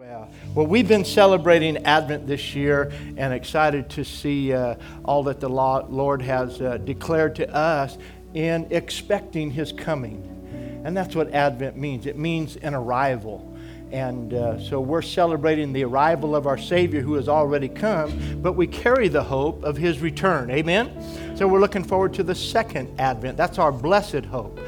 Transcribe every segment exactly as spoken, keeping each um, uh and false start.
Well, well, we've been celebrating Advent this year and excited to see uh, all that the Lord has uh, declared to us in expecting His coming. And that's what Advent means. It means an arrival. And uh, so we're celebrating the arrival of our Savior who has already come, but we carry the hope of His return. Amen? So we're looking forward to the second Advent. That's our blessed hope.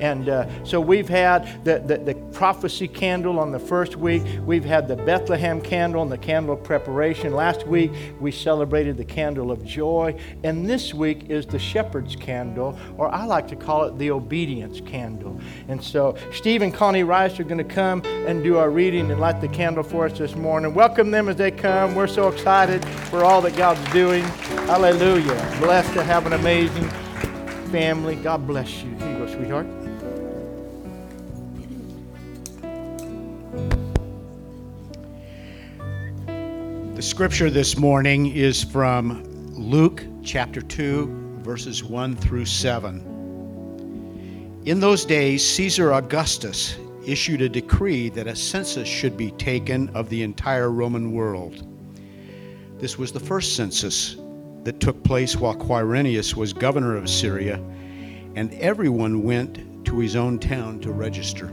And uh, so we've had the, the, the prophecy candle on the first week. We've had the Bethlehem candle and the candle of preparation. Last week, we celebrated the candle of joy. And this week is the shepherd's candle, or I like to call it the obedience candle. And so Steve and Connie Rice are going to come and do our reading and light the candle for us this morning. Welcome them as they come. We're so excited for all that God's doing. Hallelujah. Blessed to have an amazing family. God bless you. Here you go, sweetheart. The scripture this morning is from Luke chapter two, verses one through seven. In those days, Caesar Augustus issued a decree that a census should be taken of the entire Roman world. This was the first census that took place while Quirinius was governor of Syria, and everyone went to his own town to register.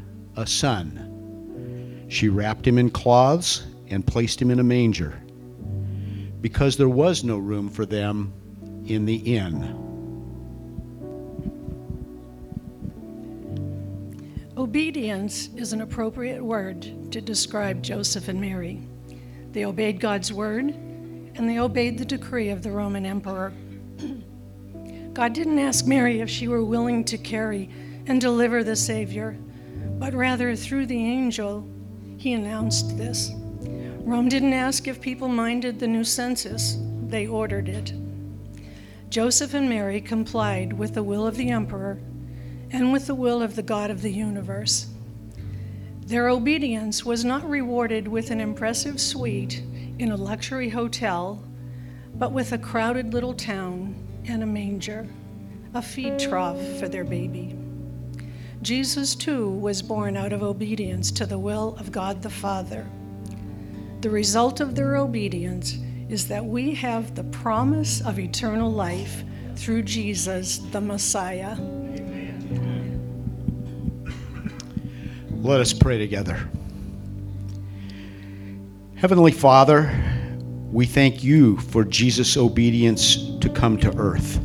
a son. She wrapped him in cloths and placed him in a manger, because there was no room for them in the inn. Obedience is an appropriate word to describe Joseph and Mary. They obeyed God's word, and they obeyed the decree of the Roman emperor. God didn't ask Mary if she were willing to carry and deliver the Savior, but rather through the angel, he announced this. Rome didn't ask if people minded the new census, they ordered it. Joseph and Mary complied with the will of the emperor and with the will of the God of the universe. Their obedience was not rewarded with an impressive suite in a luxury hotel, but with a crowded little town and a manger, a feed trough for their baby. Jesus, too, was born out of obedience to the will of God the Father. The result of their obedience is that we have the promise of eternal life through Jesus, the Messiah. Amen. Let us pray together. Heavenly Father, we thank you for Jesus' obedience to come to earth.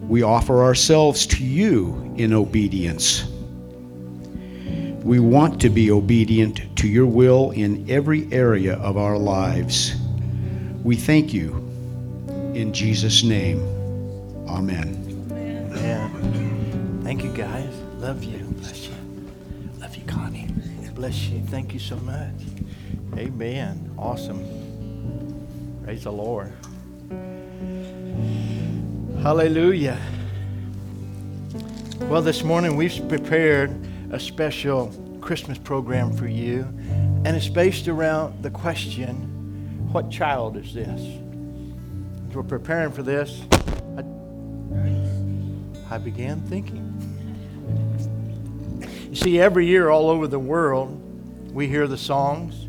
We offer ourselves to you in obedience. We want to be obedient to your will in every area of our lives. We thank you. In Jesus' name, amen. Amen. Amen. Thank you, guys. Love you. Bless you. Love you, Connie. Bless you. Thank you so much. Amen. Awesome. Praise the Lord. Hallelujah. Well, this morning we've prepared a special Christmas program for you, and it's based around the question, what child is this? As we're preparing for this, I, I began thinking. You see, every year all over the world, we hear the songs,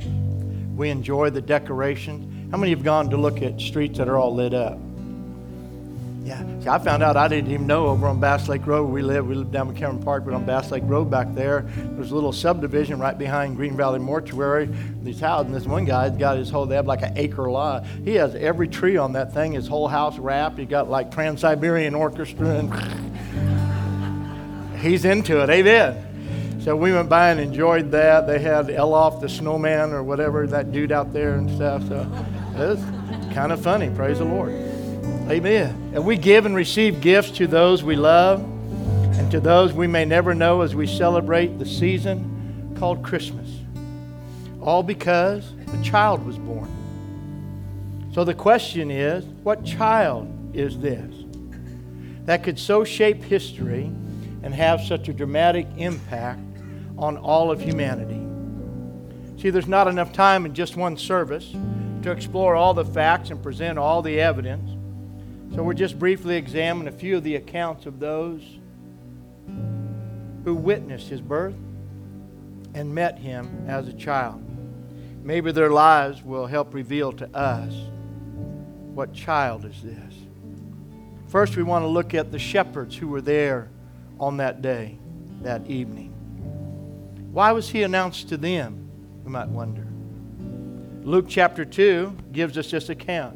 we enjoy the decorations. How many have gone to look at streets that are all lit up? Yeah, see, I found out I didn't even know over on Bass Lake Road. We lived, we lived down in Cameron Park, but on Bass Lake Road back there, there's a little subdivision right behind Green Valley Mortuary. These houses, and this one guy's got his whole, they have like an acre lot. He has every tree on that thing, his whole house wrapped. He got like Trans-Siberian Orchestra, and he's into it, amen. So we went by and enjoyed that. They had Elof the Snowman or whatever, that dude out there and stuff. So it was kind of funny, praise the Lord. Amen. And we give and receive gifts to those we love and to those we may never know as we celebrate the season called Christmas. all because a child was born. So the question is, what child is this that could so shape history and have such a dramatic impact on all of humanity? See, there's not enough time in just one service to explore all the facts and present all the evidence. So we'll just briefly examine a few of the accounts of those who witnessed his birth and met him as a child. Maybe their lives will help reveal to us, what child is this? First, we want to look at the shepherds who were there on that day, that evening. Why was he announced to them, you might wonder. Luke chapter two gives us this account.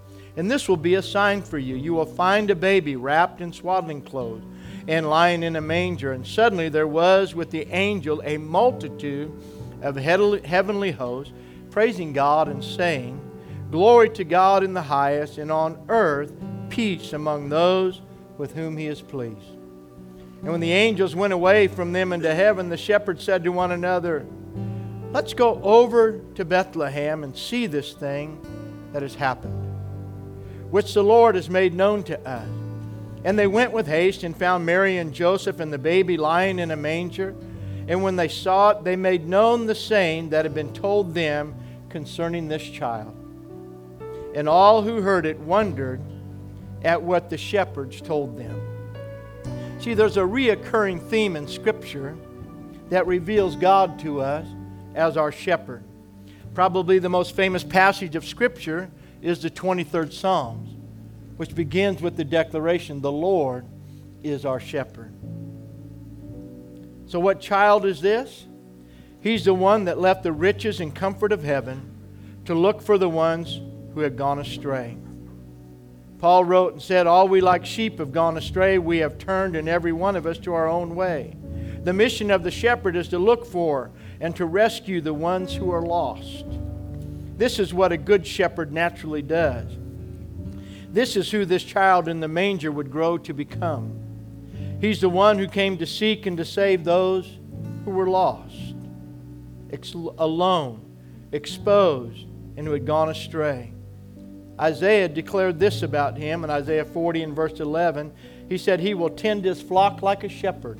And this will be a sign for you. You will find a baby wrapped in swaddling clothes and lying in a manger." And suddenly there was with the angel a multitude of heavenly hosts, praising God and saying, "Glory to God in the highest, and on earth peace among those with whom he is pleased." And when the angels went away from them into heaven, the shepherds said to one another, "Let's go over to Bethlehem and see this thing that has happened, which the Lord has made known to us." And they went with haste and found Mary and Joseph and the baby lying in a manger. And when they saw it, they made known the saying that had been told them concerning this child. And all who heard it wondered at what the shepherds told them. See, there's a reoccurring theme in Scripture that reveals God to us as our shepherd. Probably the most famous passage of Scripture is the twenty-third Psalms, which begins with the declaration, "The Lord is our shepherd." So what child is this? He's the one that left the riches and comfort of heaven to look for the ones who had gone astray. Paul wrote and said, "All we like sheep have gone astray. We have turned in every one of us to our own way." The mission of the shepherd is to look for and to rescue the ones who are lost. This is what a good shepherd naturally does. This is who this child in the manger would grow to become. He's the one who came to seek and to save those who were lost, ex- alone, exposed, and who had gone astray. Isaiah declared this about him in Isaiah forty and verse eleven. He said, "He will tend his flock like a shepherd.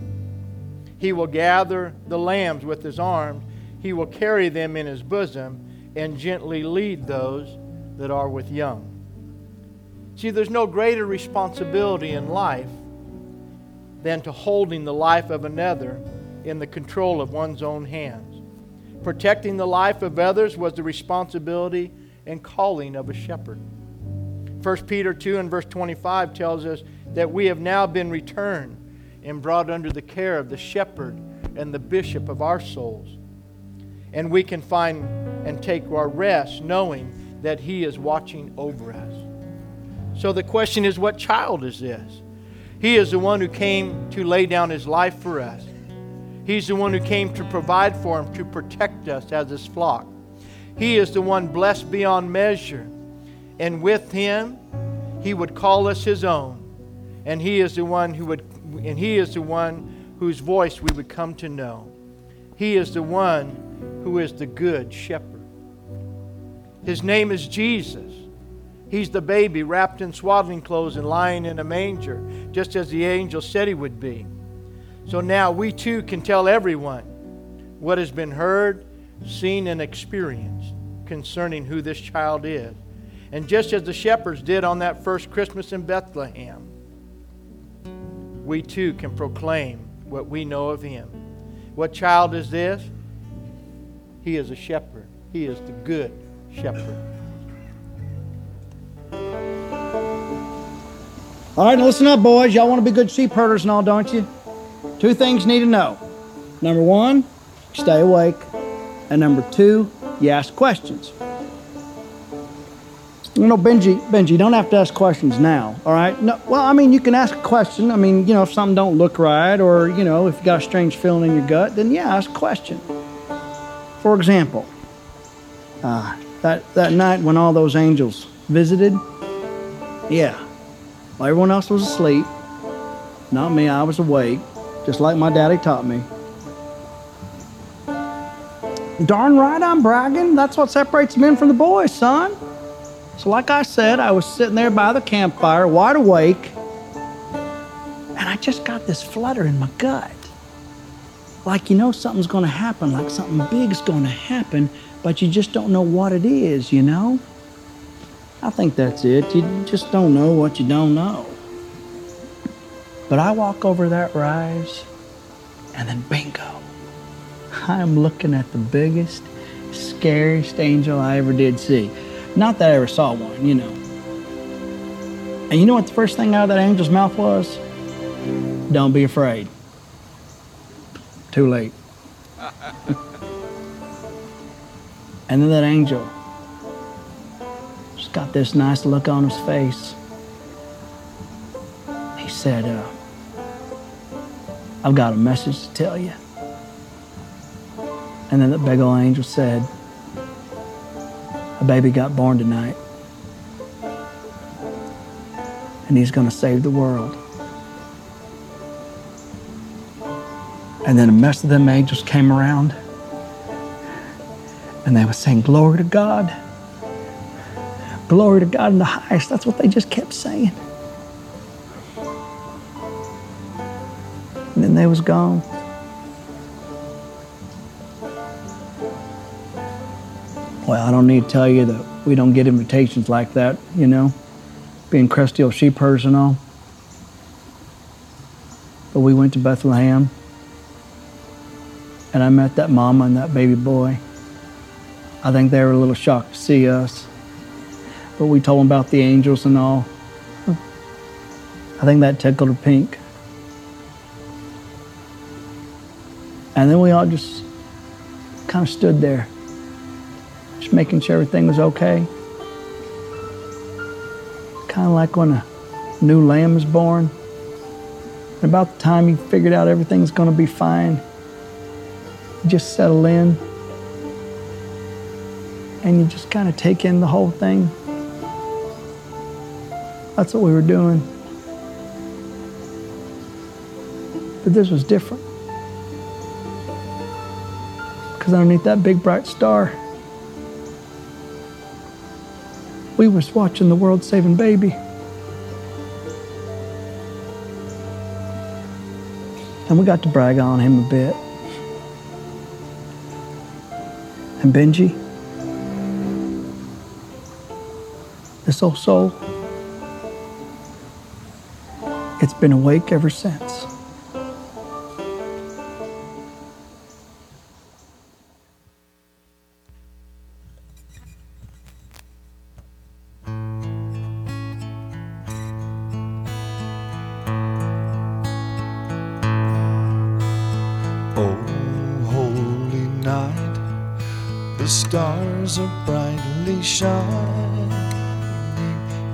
He will gather the lambs with his arms. He will carry them in his bosom, and gently lead those that are with young." See, there's no greater responsibility in life than to holding the life of another in the control of one's own hands. Protecting the life of others was the responsibility and calling of a shepherd. First Peter two and verse twenty-five tells us that we have now been returned and brought under the care of the shepherd and the bishop of our souls. And we can find and take our rest knowing that he is watching over us. So the question is, what child is this? He is the one who came to lay down his life for us. He's the one who came to provide for him, to protect us as his flock. He is the one blessed beyond measure. And with him, he would call us his own. And he is the one who would, and he is the one whose voice we would come to know. He is the one who is the good shepherd. His name is Jesus. He's the baby wrapped in swaddling clothes and lying in a manger, just as the angel said he would be. So now we too can tell everyone what has been heard, seen, and experienced concerning who this child is. And just as the shepherds did on that first Christmas in Bethlehem, we too can proclaim what we know of him. What child is this? He is a shepherd. He is the good shepherd. All right, listen up, boys. Y'all want to be good sheep herders and all, don't you? Two things you need to know. Number one, stay awake. And number two, you ask questions. You know, Benji, Benji, don't have to ask questions now, all right? No, well, I mean, you can ask a question. I mean, you know, if something don't look right or, you know, if you got a strange feeling in your gut, then, yeah, ask a question. For example, uh, that, that night when all those angels visited, yeah, well, everyone else was asleep. Not me, I was awake, just like my daddy taught me. Darn right I'm bragging. That's what separates men from the boys, son. So like I said, I was sitting there by the campfire, wide awake, and I just got this flutter in my gut. Like, you know, something's going to happen, like something big's going to happen, but you just don't know what it is, you know? I think that's it. You just don't know what you don't know. But I walk over that rise, and then bingo. I'm looking at the biggest, scariest angel I ever did see. Not that I ever saw one, you know. And you know what the first thing out of that angel's mouth was? Don't be afraid. Too late. And then that angel just got this nice look on his face. He said, uh, I've got a message to tell you. And then the big old angel said, a baby got born tonight, and he's going to save the world. And then a mess of them angels came around, and they were saying, glory to God, glory to God in the highest. That's what they just kept saying. And then they was gone. Well, I don't need to tell you that we don't get invitations like that, you know, being crusty old sheep herders and all. But we went to Bethlehem, and I met that mama and that baby boy. I think they were a little shocked to see us, but we told them about the angels and all. I think that tickled her pink. And then we all just kind of stood there, just making sure everything was okay. Kind of like when a new lamb is born. And about the time you figured out everything's going to be fine, you just settle in and you just kind of take in the whole thing. That's what we were doing. But this was different. Because underneath that big bright star, we was watching the world-saving baby. And we got to brag on him a bit. And Benji, this old soul, it's been awake ever since. Stars are brightly shining.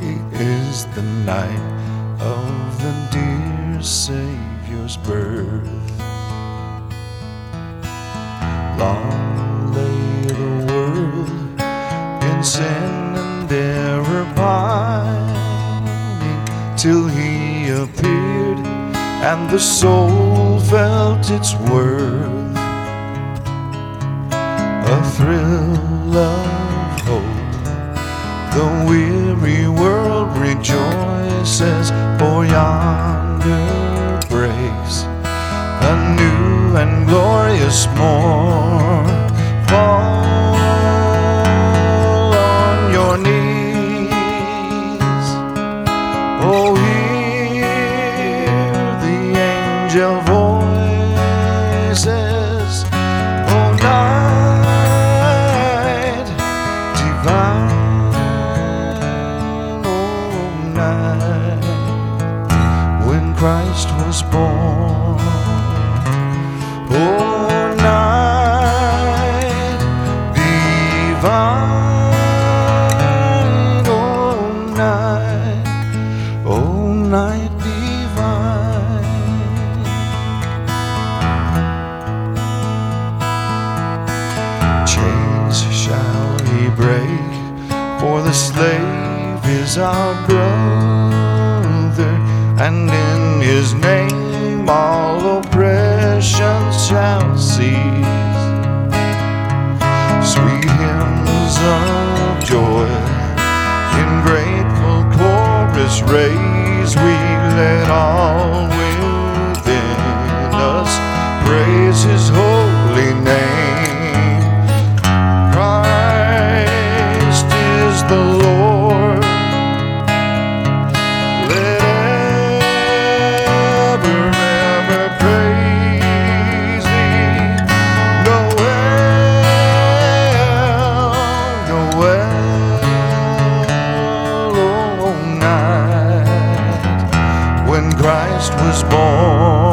It is the night of the dear Savior's birth. Long lay the world in sin and error pining, till He appeared and the soul felt its worth. A thrill of hope, the weary world rejoices, for yonder breaks a new and glorious morn. Fall on your knees, oh hear the angel voices, oh night Christ was born. Oh night divine, oh For the slave is our brother, and in his name all oppression shall cease. Sweet hymns of joy in grateful chorus raise, we let all within us praise his holy name. Christ is the Lord, let ever, ever praise thee. Noel, Noel, oh night when Christ was born.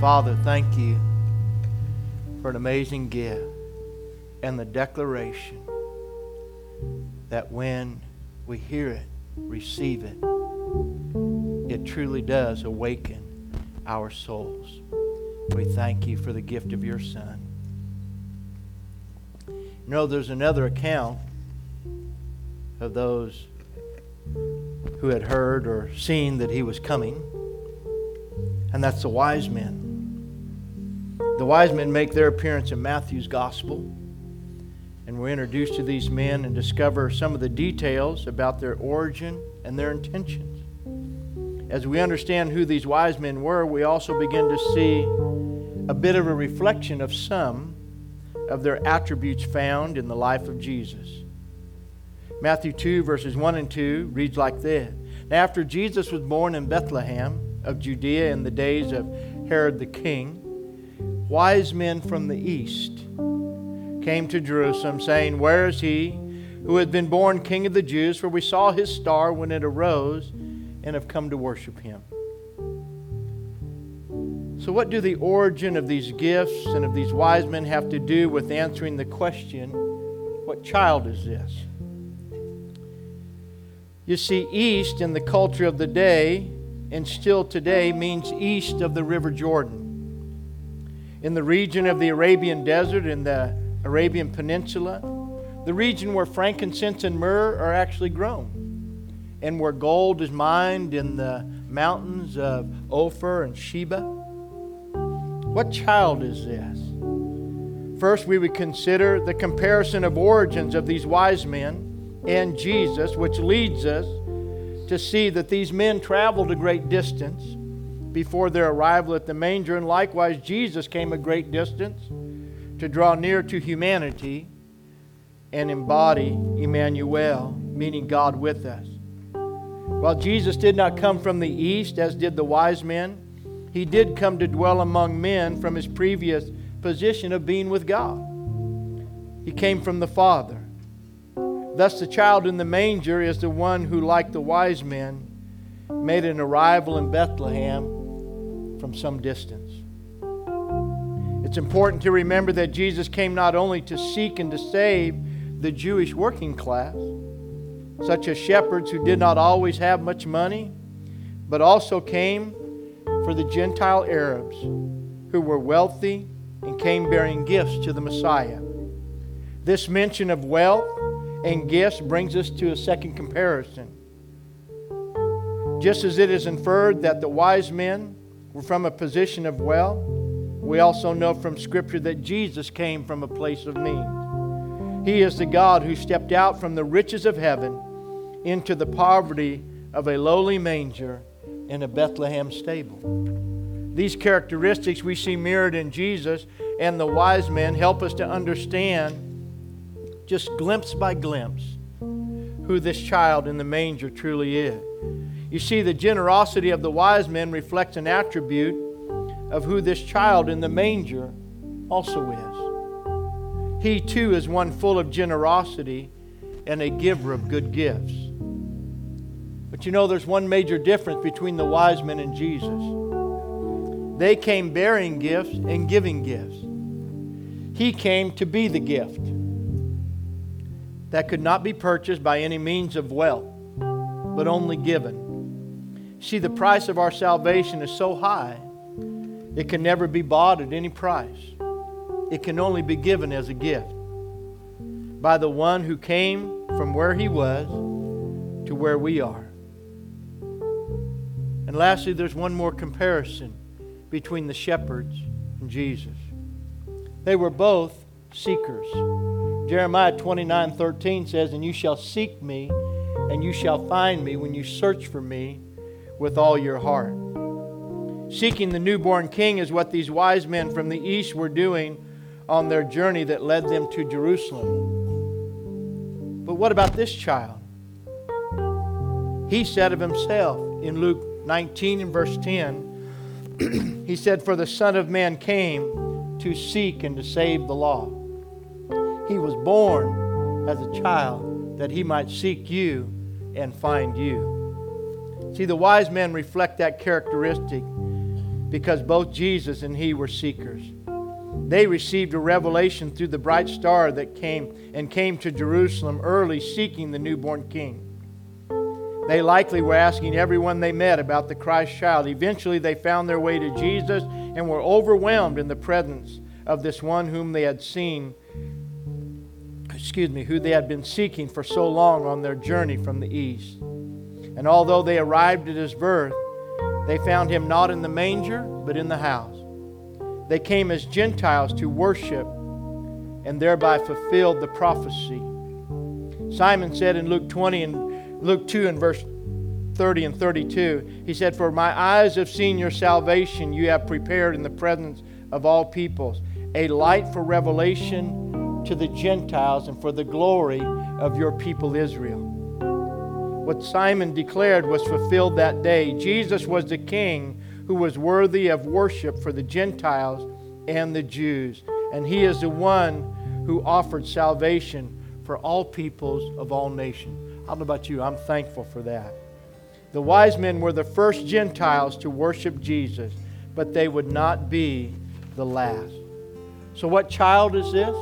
Father, thank you for an amazing gift and the declaration that when we hear it, receive it, it truly does awaken our souls. We thank you for the gift of your Son. You know, there's another account of those who had heard or seen that he was coming, and that's the wise men. The wise men make their appearance in Matthew's gospel, and we're introduced to these men and discover some of the details about their origin and their intentions. As we understand who these wise men were, we also begin to see a bit of a reflection of some of their attributes found in the life of Jesus. Matthew two, verses one and two reads like this. Now, after Jesus was born in Bethlehem of Judea in the days of Herod the king, wise men from the east came to Jerusalem, saying, Where is he who had been born King of the Jews? For we saw his star when it arose and have come to worship him. So what do the origin of these gifts and of these wise men have to do with answering the question, what child is this? You see, east in the culture of the day and still today means east of the River Jordan. In the region of the Arabian Desert, in the Arabian Peninsula, the region where frankincense and myrrh are actually grown, and where gold is mined in the mountains of Ophir and Sheba. What child is this? First, we would consider the comparison of origins of these wise men and Jesus, which leads us to see that these men traveled a great distance before their arrival at the manger, and likewise Jesus came a great distance to draw near to humanity and embody Emmanuel, meaning God with us. While Jesus did not come from the east, as did the wise men, he did come to dwell among men from his previous position of being with God. He came from the Father. Thus the child in the manger is the one who, like the wise men, made an arrival in Bethlehem from some distance. It's important to remember that Jesus came not only to seek and to save the Jewish working class, such as shepherds who did not always have much money, but also came for the Gentile Arabs who were wealthy and came bearing gifts to the Messiah. This mention of wealth and gifts brings us to a second comparison. Just as it is inferred that the wise men were from a position of wealth, we also know from Scripture that Jesus came from a place of need. He is the God who stepped out from the riches of heaven into the poverty of a lowly manger in a Bethlehem stable. These characteristics we see mirrored in Jesus and the wise men help us to understand, just glimpse by glimpse, who this child in the manger truly is. You see, the generosity of the wise men reflects an attribute of who this child in the manger also is. He too is one full of generosity and a giver of good gifts. But you know, there's one major difference between the wise men and Jesus. They came bearing gifts and giving gifts. He came to be the gift that could not be purchased by any means of wealth, but only given. See, the price of our salvation is so high, it can never be bought at any price. It can only be given as a gift by the one who came from where he was to where we are. And lastly, there's one more comparison between the shepherds and Jesus. They were both seekers. Jeremiah twenty-nine thirteen says, "And you shall seek me, and you shall find me when you search for me with all your heart." Seeking the newborn king is what these wise men from the east were doing on their journey that led them to Jerusalem. But what about this child? He said of himself in Luke nineteen and verse ten, he said, "For the Son of Man came to seek and to save the lost." He was born as a child that he might seek you and find you. See, the wise men reflect that characteristic because both Jesus and he were seekers. They received a revelation through the bright star that came and came to Jerusalem early, seeking the newborn king. They likely were asking everyone they met about the Christ child. Eventually, they found their way to Jesus and were overwhelmed in the presence of this one whom they had seen Excuse me, who they had been seeking for so long on their journey from the east. And although they arrived at his birth, they found him not in the manger, but in the house. They came as Gentiles to worship and thereby fulfilled the prophecy. Simon said in Luke twenty and Luke two and verse thirty and thirty-two, he said, "For my eyes have seen your salvation you have prepared in the presence of all peoples, a light for revelation to the Gentiles and for the glory of your people Israel." What Simon declared was fulfilled that day. Jesus was the King who was worthy of worship for the Gentiles and the Jews. And he is the one who offered salvation for all peoples of all nations. I don't know about you, I'm thankful for that. The wise men were the first Gentiles to worship Jesus, but they would not be the last. So what child is this?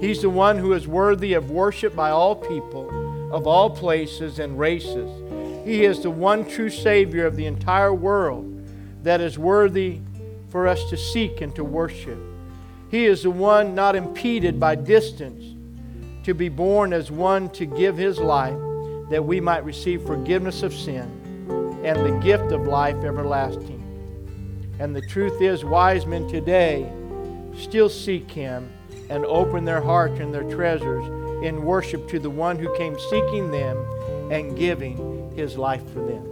He's the one who is worthy of worship by all people, of all places and races. He is the one true Savior of the entire world that is worthy for us to seek and to worship. He is the one not impeded by distance to be born as one to give His life that we might receive forgiveness of sin and the gift of life everlasting. And the truth is, wise men today still seek Him and open their hearts and their treasures in worship to the one who came seeking them and giving his life for them.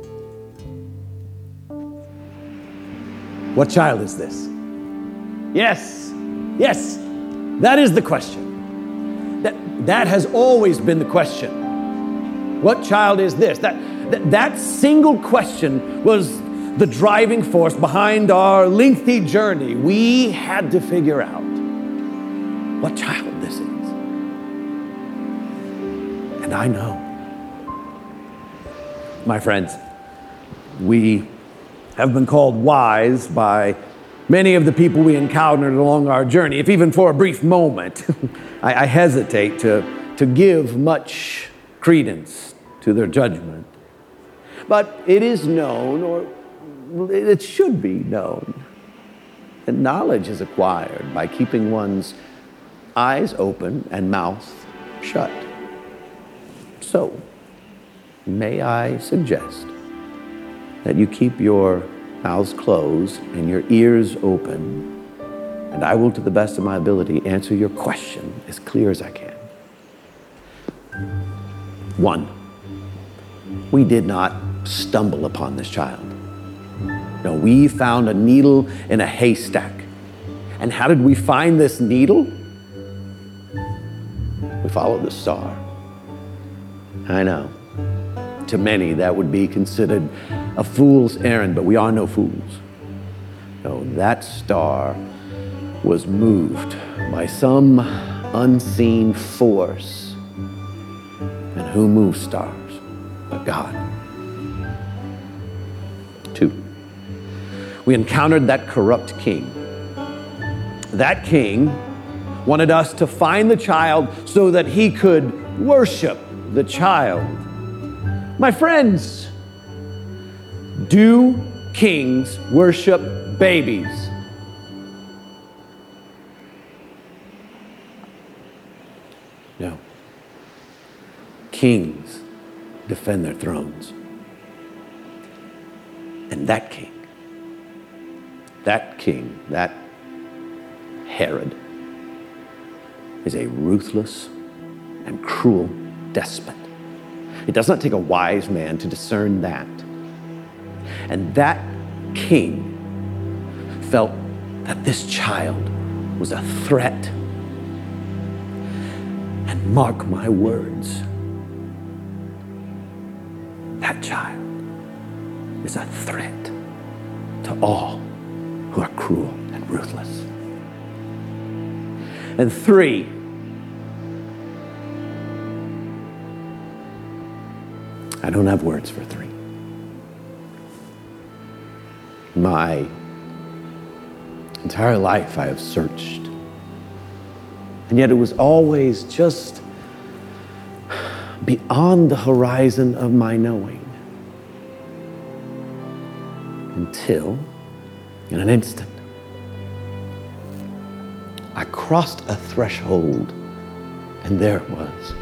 What child is this? Yes, yes, that is the question. That, that has always been the question. What child is this? That, that, that single question was the driving force behind our lengthy journey. We had to figure out what child this is. And I know. My friends, we have been called wise by many of the people we encountered along our journey, if even for a brief moment. I, I hesitate to, to give much credence to their judgment. But it is known, or it should be known, that knowledge is acquired by keeping one's eyes open and mouth shut. So, may I suggest that you keep your mouths closed and your ears open, and I will, to the best of my ability, answer your question as clear as I can. One, we did not stumble upon this child. No, we found a needle in a haystack. And how did we find this needle? Follow the star. I know, to many that would be considered a fool's errand, but we are no fools. No, that star was moved by some unseen force. And who moves stars but God? Two, we encountered that corrupt king. That king wanted us to find the child so that he could worship the child. My friends, do kings worship babies? No. Kings defend their thrones. And that king, that king, that Herod, is a ruthless and cruel despot. It does not take a wise man to discern that. And that king felt that this child was a threat. And mark my words, that child is a threat to all who are cruel and ruthless. And three, I don't have words for three. My entire life I have searched, and yet it was always just beyond the horizon of my knowing, until in an instant I crossed a threshold, and there it was.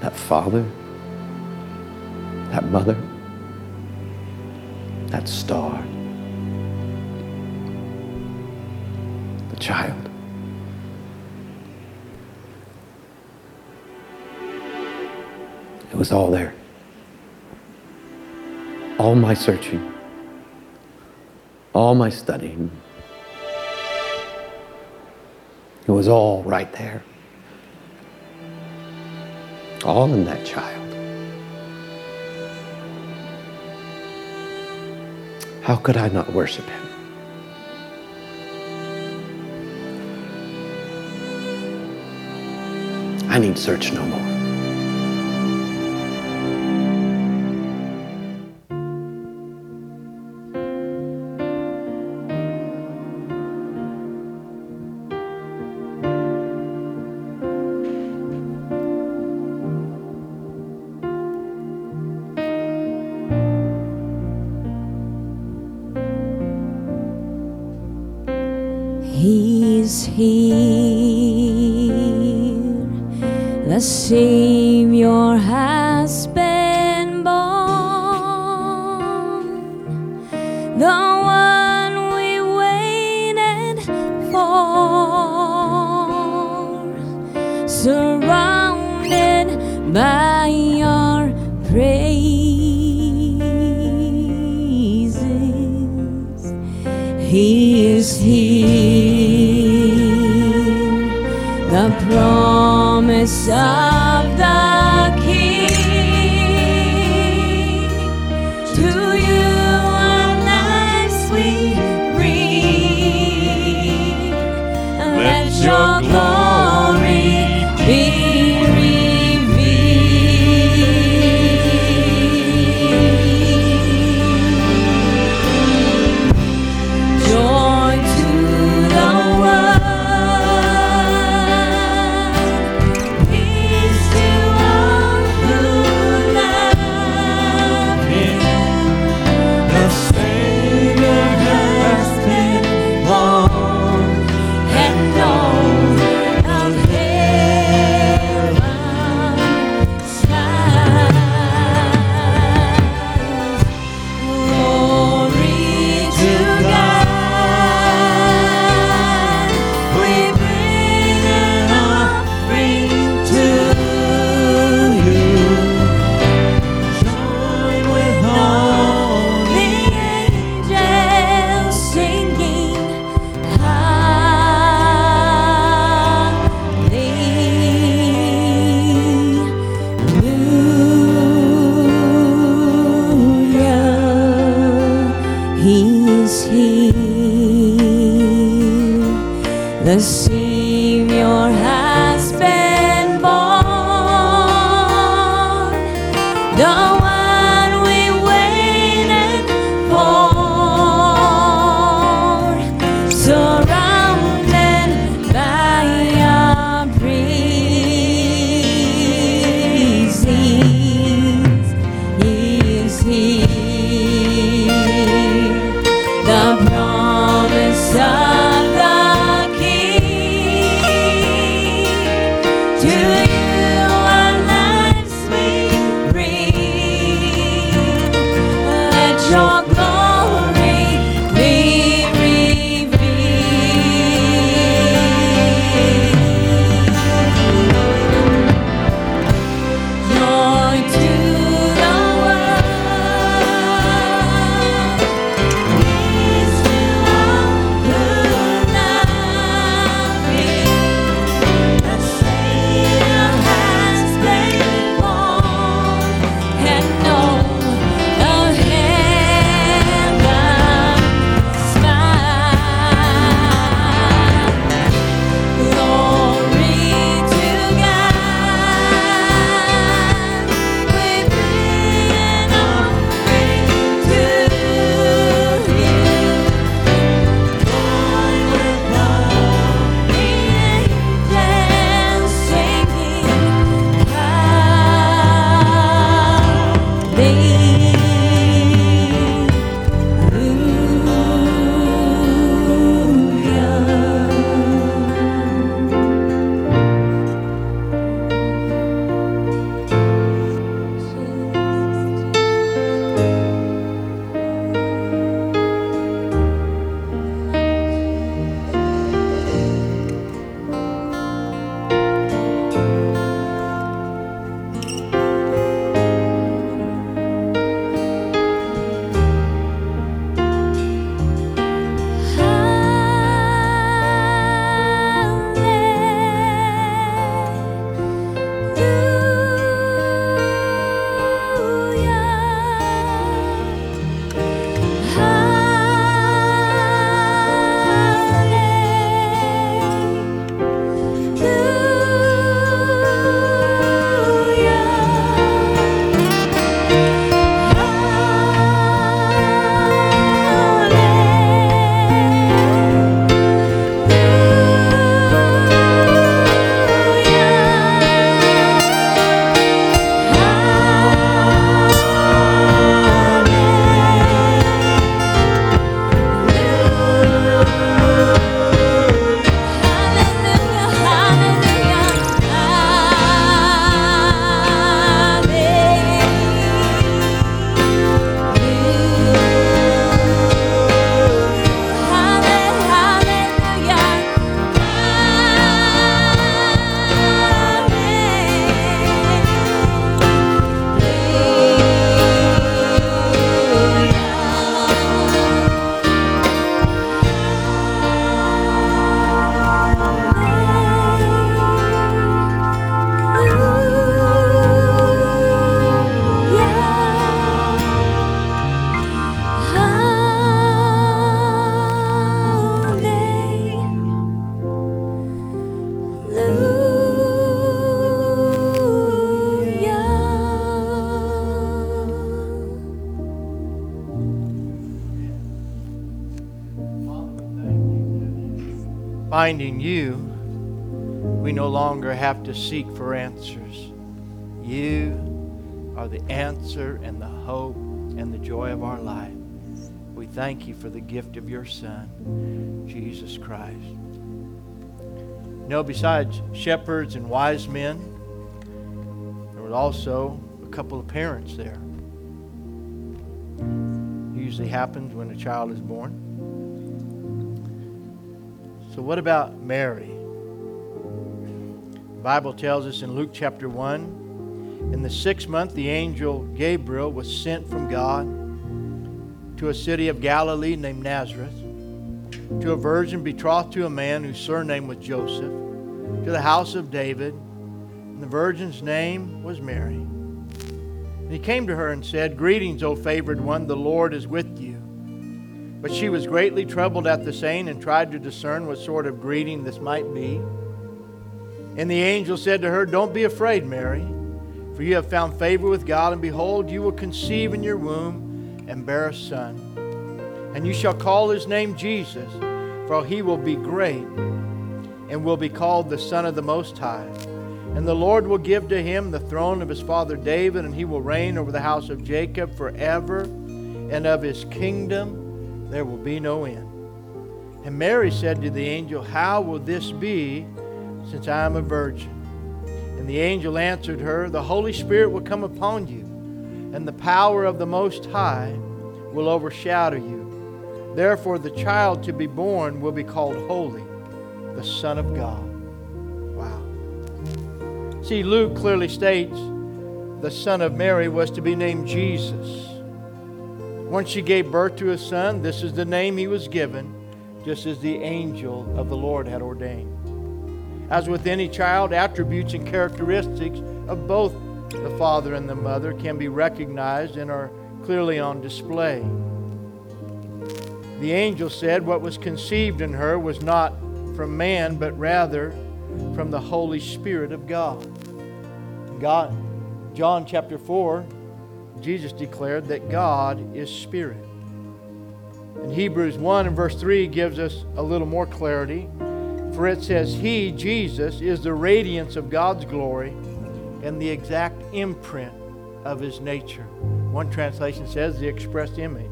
That father, that mother, that star, the child. It was all there. All my searching, all my studying, it was all right there. All in that child. How could I not worship him? I need search no more. Savior has been born, and all The Savior has been born, the one we waited for, surrounded by our praises. He is here, the promise of finding you, we no longer have to seek for answers. You are the answer and the hope and the joy of our life. We thank you for the gift of your Son, Jesus Christ. You know, besides shepherds and wise men, there was also a couple of parents there. It usually happens when a child is born. So what about Mary? The Bible tells us in Luke chapter one, in the sixth month the angel Gabriel was sent from God to a city of Galilee named Nazareth, to a virgin betrothed to a man whose surname was Joseph, to the house of David, and the virgin's name was Mary. And he came to her and said, "Greetings, O favored one, the Lord is with you." But she was greatly troubled at the saying and tried to discern what sort of greeting this might be. And the angel said to her, "Don't be afraid, Mary, for you have found favor with God, and behold, you will conceive in your womb and bear a son. And you shall call his name Jesus, for he will be great and will be called the Son of the Most High. And the Lord will give to him the throne of his father David, and he will reign over the house of Jacob forever, and of his kingdom there will be no end." And Mary said to the angel, "How will this be, since I am a virgin?" And the angel answered her, "The Holy Spirit will come upon you, and the power of the Most High will overshadow you. Therefore, the child to be born will be called holy, the Son of God." Wow. See, Luke clearly states the son of Mary was to be named Jesus. Once she gave birth to a son, this is the name he was given, just as the angel of the Lord had ordained. As with any child, attributes and characteristics of both the father and the mother can be recognized and are clearly on display. The angel said what was conceived in her was not from man, but rather from the Holy Spirit of God. God, John chapter four, Jesus declared that God is spirit. And Hebrews one and verse three gives us a little more clarity. For it says, "He, Jesus, is the radiance of God's glory and the exact imprint of his nature." One translation says, "the express image."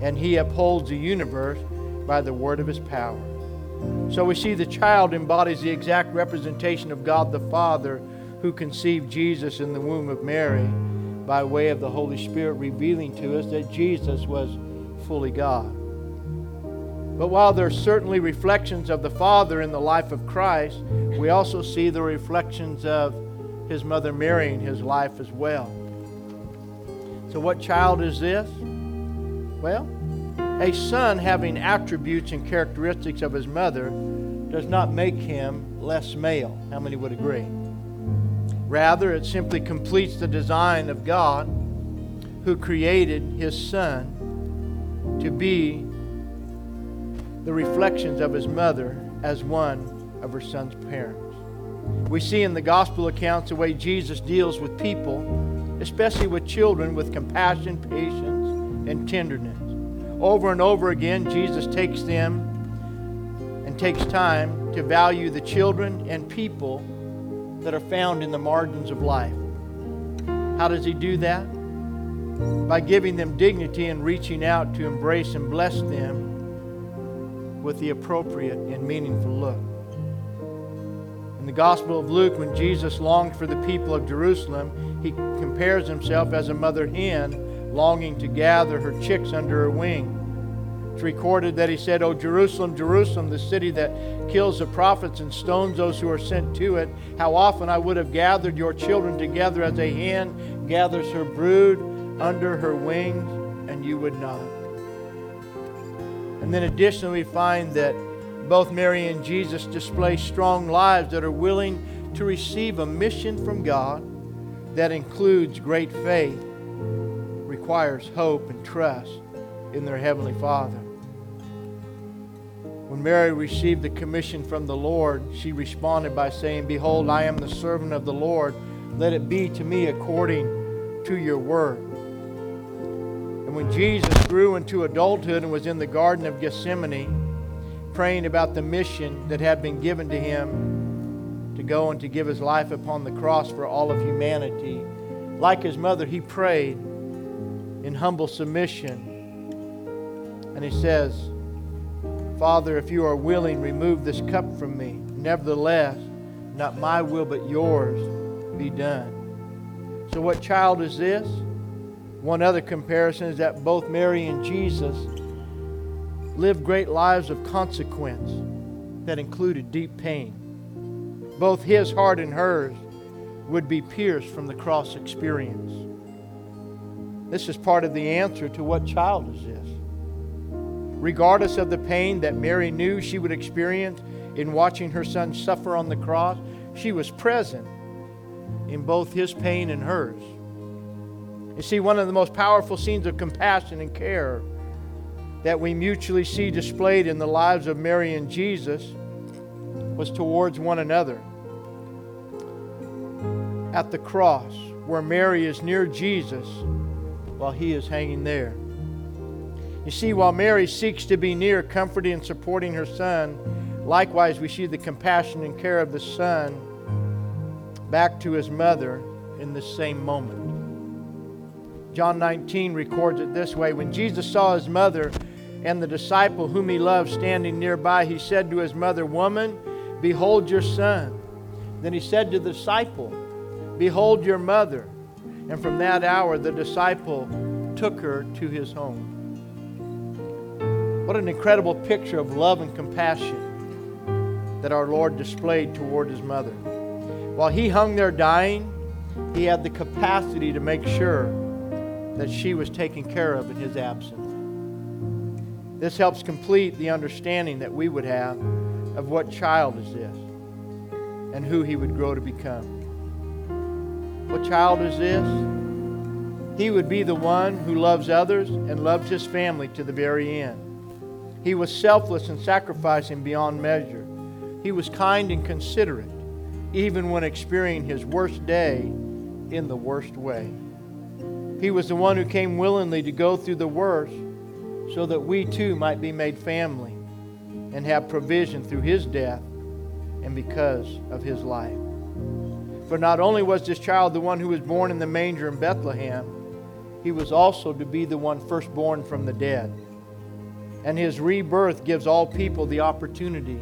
And he upholds the universe by the word of his power. So we see the child embodies the exact representation of God the Father, who conceived Jesus in the womb of Mary by way of the Holy Spirit, revealing to us that Jesus was fully God. But while there are certainly reflections of the Father in the life of Christ, we also see the reflections of his mother Mary in his life as well. So what child is this? Well, a son having attributes and characteristics of his mother does not make him less male. How many would agree? Rather, it simply completes the design of God, who created his son to be the reflections of his mother as one of her son's parents. We see in the gospel accounts the way Jesus deals with people, especially with children, with compassion, patience, and tenderness. Over and over again, Jesus takes them and takes time to value the children and people that are found in the margins of life. How does he do that? By giving them dignity and reaching out to embrace and bless them with the appropriate and meaningful look. In the Gospel of Luke, when Jesus longed for the people of Jerusalem, he compares himself as a mother hen longing to gather her chicks under her wing. It's recorded that he said, "O Jerusalem, Jerusalem, the city that kills the prophets and stones those who are sent to it, how often I would have gathered your children together as a hen gathers her brood under her wings, and you would not." And then additionally, we find that both Mary and Jesus display strong lives that are willing to receive a mission from God that includes great faith, requires hope and trust in their Heavenly Father. When Mary received the commission from the Lord, she responded by saying, "Behold, I am the servant of the Lord. Let it be to me according to your word." And when Jesus grew into adulthood and was in the Garden of Gethsemane, praying about the mission that had been given to him to go and to give his life upon the cross for all of humanity, like his mother, he prayed in humble submission. And he says, "Father, if you are willing, remove this cup from me. Nevertheless, not my will, but yours be done." So what child is this? One other comparison is that both Mary and Jesus lived great lives of consequence that included deep pain. Both his heart and hers would be pierced from the cross experience. This is part of the answer to what child is this. Regardless of the pain that Mary knew she would experience in watching her son suffer on the cross, she was present in both his pain and hers. You see, one of the most powerful scenes of compassion and care that we mutually see displayed in the lives of Mary and Jesus was towards one another. At the cross, where Mary is near Jesus while he is hanging there. You see, while Mary seeks to be near, comforting and supporting her son, likewise we see the compassion and care of the son back to his mother in this same moment. John nineteen records it this way. When Jesus saw his mother and the disciple whom he loved standing nearby, he said to his mother, "Woman, behold your son." Then he said to the disciple, "Behold your mother." And from that hour, the disciple took her to his home. What an incredible picture of love and compassion that our Lord displayed toward his mother. While he hung there dying, he had the capacity to make sure that she was taken care of in his absence. This helps complete the understanding that we would have of what child is this and who he would grow to become. What child is this? He would be the one who loves others and loves his family to the very end. He was selfless and sacrificing beyond measure. He was kind and considerate, even when experiencing his worst day in the worst way. He was the one who came willingly to go through the worst so that we too might be made family and have provision through his death and because of his life. For not only was this child the one who was born in the manger in Bethlehem, he was also to be the one firstborn from the dead. And his rebirth gives all people the opportunity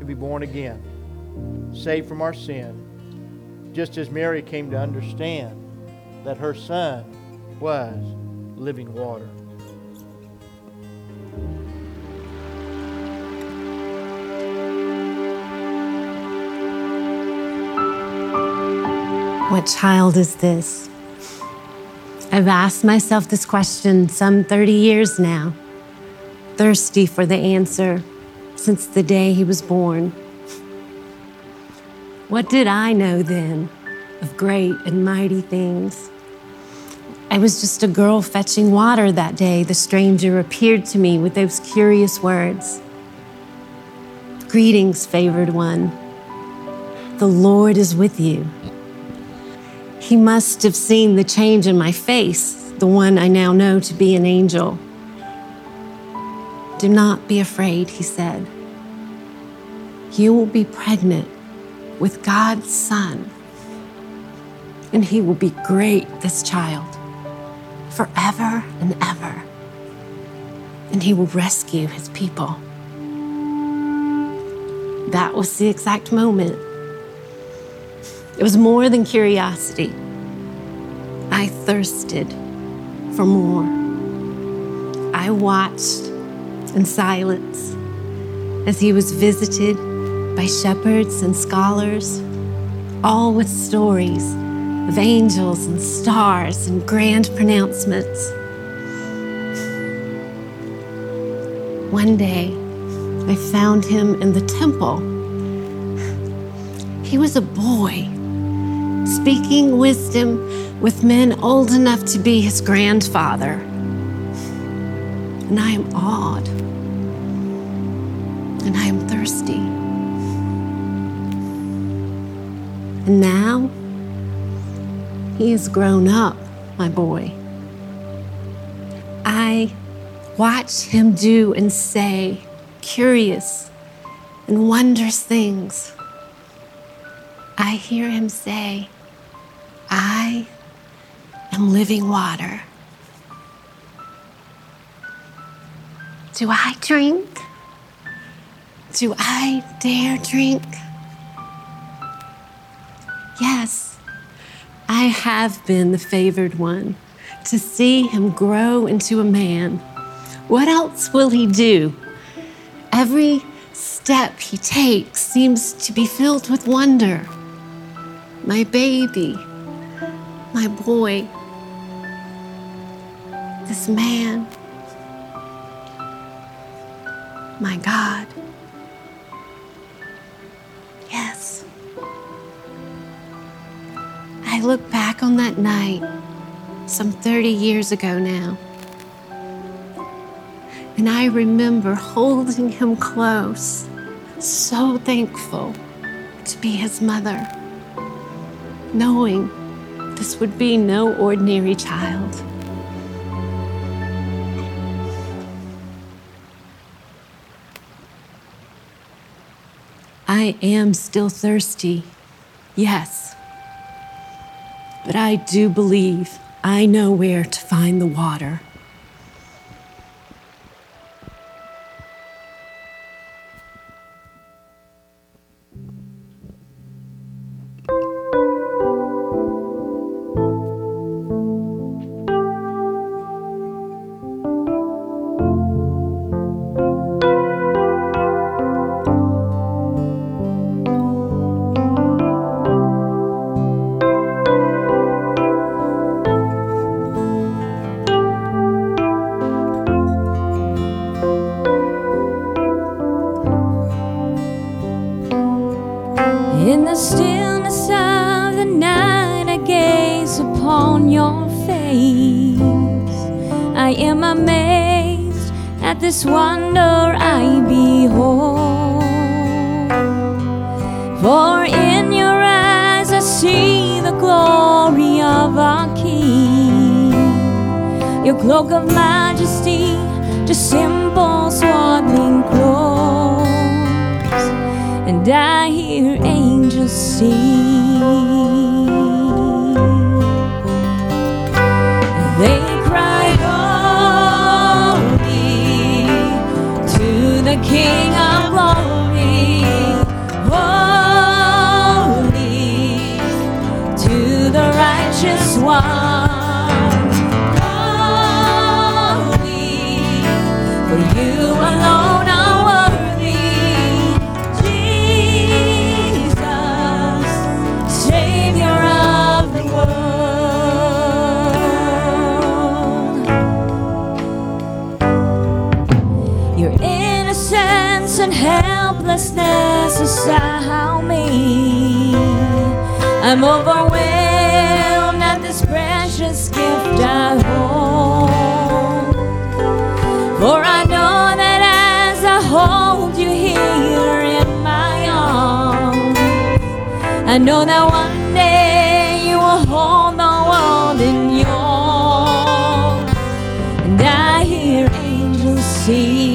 to be born again, saved from our sin, just as Mary came to understand that her son was living water. What child is this? I've asked myself this question some thirty years now. Thirsty for the answer since the day he was born. What did I know then of great and mighty things? I was just a girl fetching water that day. The stranger appeared to me with those curious words. "Greetings, favored one. The Lord is with you." He must have seen the change in my face, the one I now know to be an angel. "Do not be afraid," he said. "You will be pregnant with God's son, and he will be great, this child, forever and ever, and he will rescue his people." That was the exact moment. It was more than curiosity. I thirsted for more. I watched in silence as he was visited by shepherds and scholars, all with stories of angels and stars and grand pronouncements. One day, I found him in the temple. He was a boy, speaking wisdom with men old enough to be his grandfather. And I am awed. And I am thirsty. And now, he has grown up, my boy. I watch him do and say curious and wondrous things. I hear him say, "I am living water." Do I drink? Do I dare drink? Yes, I have been the favored one to see him grow into a man. What else will he do? Every step he takes seems to be filled with wonder. My baby, my boy, this man, my God. Yes. I look back on that night some thirty years ago now, And I remember holding him close, so thankful to be his mother, knowing this would be no ordinary child. I am still thirsty, yes, but I do believe I know where to find the water. This wonder I behold, for in your eyes I see the glory of our King. Your cloak of majesty, just simple swaddling clothes, and I hear angels sing. They the King of glory, holy, to the righteous one, holy, for you alone are worthy, Jesus, Savior of the world. You're and helplessness assail me. I'm overwhelmed at this precious gift I hold, for I know that as I hold you here in my arms, I know that one day you will hold the world in yours, and I hear angels sing.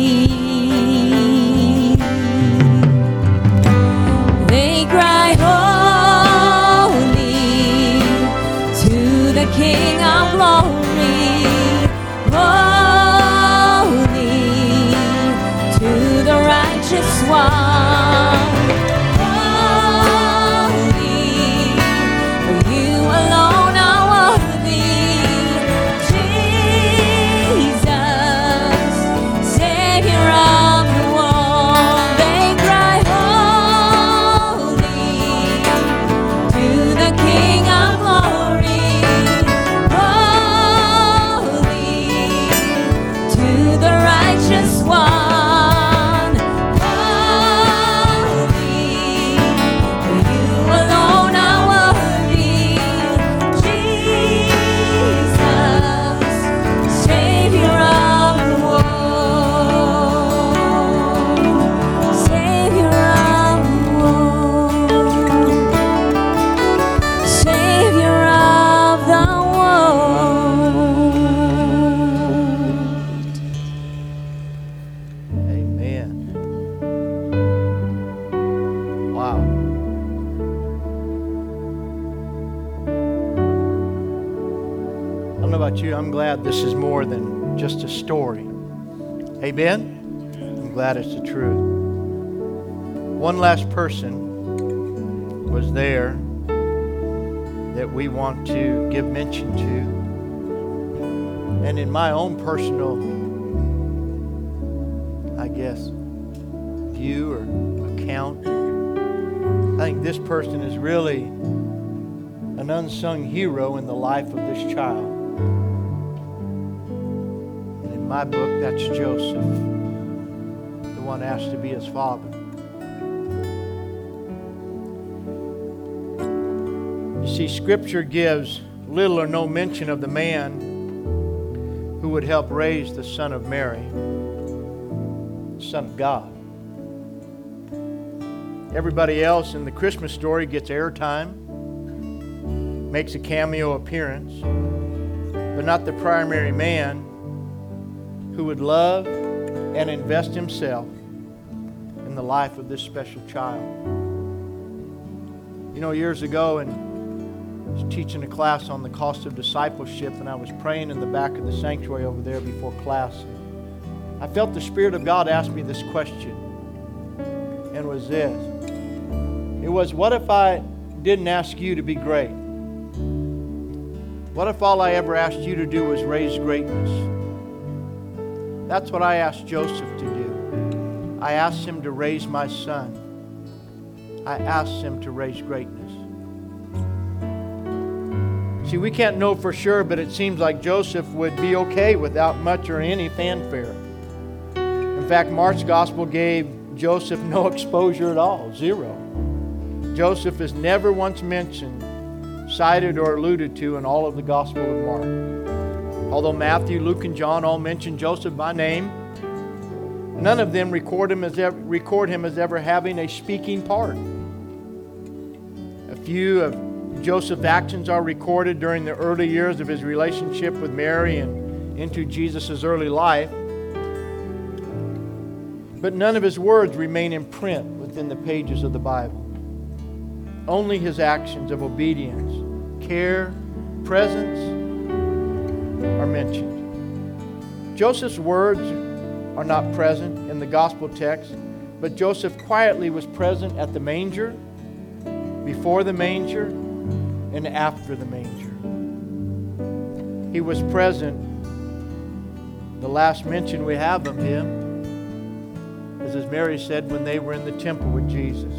King of glory, holy, to the righteous one, holy, for you alone are worthy, Jesus, Savior of the world. They cry holy to the King of glory, one, holy, for you alone are worthy, Jesus, Savior of the world, Savior of the world, Savior of the world. You, I'm glad this is more than just a story. Amen? I'm glad it's the truth. One last person was there that we want to give mention to. And in my own personal, I guess, view or account, I think this person is really an unsung hero in the life of this child. In my book, that's Joseph, the one asked to be his father. You see, Scripture gives little or no mention of the man who would help raise the son of Mary. Son of God. Everybody else in the Christmas story gets airtime, makes a cameo appearance, but not the primary man who would love and invest himself in the life of this special child. You know, years ago, and I was teaching a class on the cost of discipleship, and I was praying in the back of the sanctuary over there before class. I felt the Spirit of God ask me this question, and was this. It was, what if I didn't ask you to be great? What if all I ever asked you to do was raise greatness? That's what I asked Joseph to do. I asked him to raise my son. I asked him to raise greatness. See, we can't know for sure, but it seems like Joseph would be okay without much or any fanfare. In fact, Mark's gospel gave Joseph no exposure at all, zero. Joseph is never once mentioned, cited, or alluded to in all of the Gospel of Mark. Although Matthew, Luke, and John all mention Joseph by name, none of them record him as ever, record him as ever having a speaking part. A few of Joseph's actions are recorded during the early years of his relationship with Mary and into Jesus' early life. But none of his words remain in print within the pages of the Bible. Only his actions of obedience, care, presence are mentioned. Joseph's words are not present in the gospel text, but Joseph quietly was present at the manger, before the manger, and after the manger. He was present. The last mention we have of him, as Mary said, when they were in the temple with Jesus.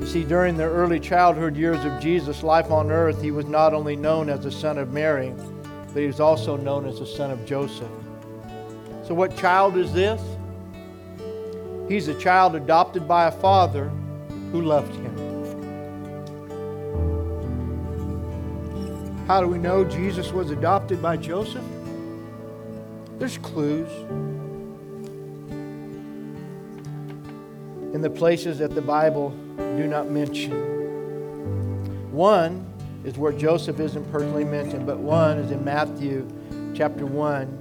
You see, during the early childhood years of Jesus' life on earth, he was not only known as the son of Mary, but he was also known as the son of Joseph. So what child is this? He's a child adopted by a father who loved him. How do we know Jesus was adopted by Joseph? There's clues in the places that the Bible do not mention. One is where Joseph isn't personally mentioned, but one is in Matthew chapter one.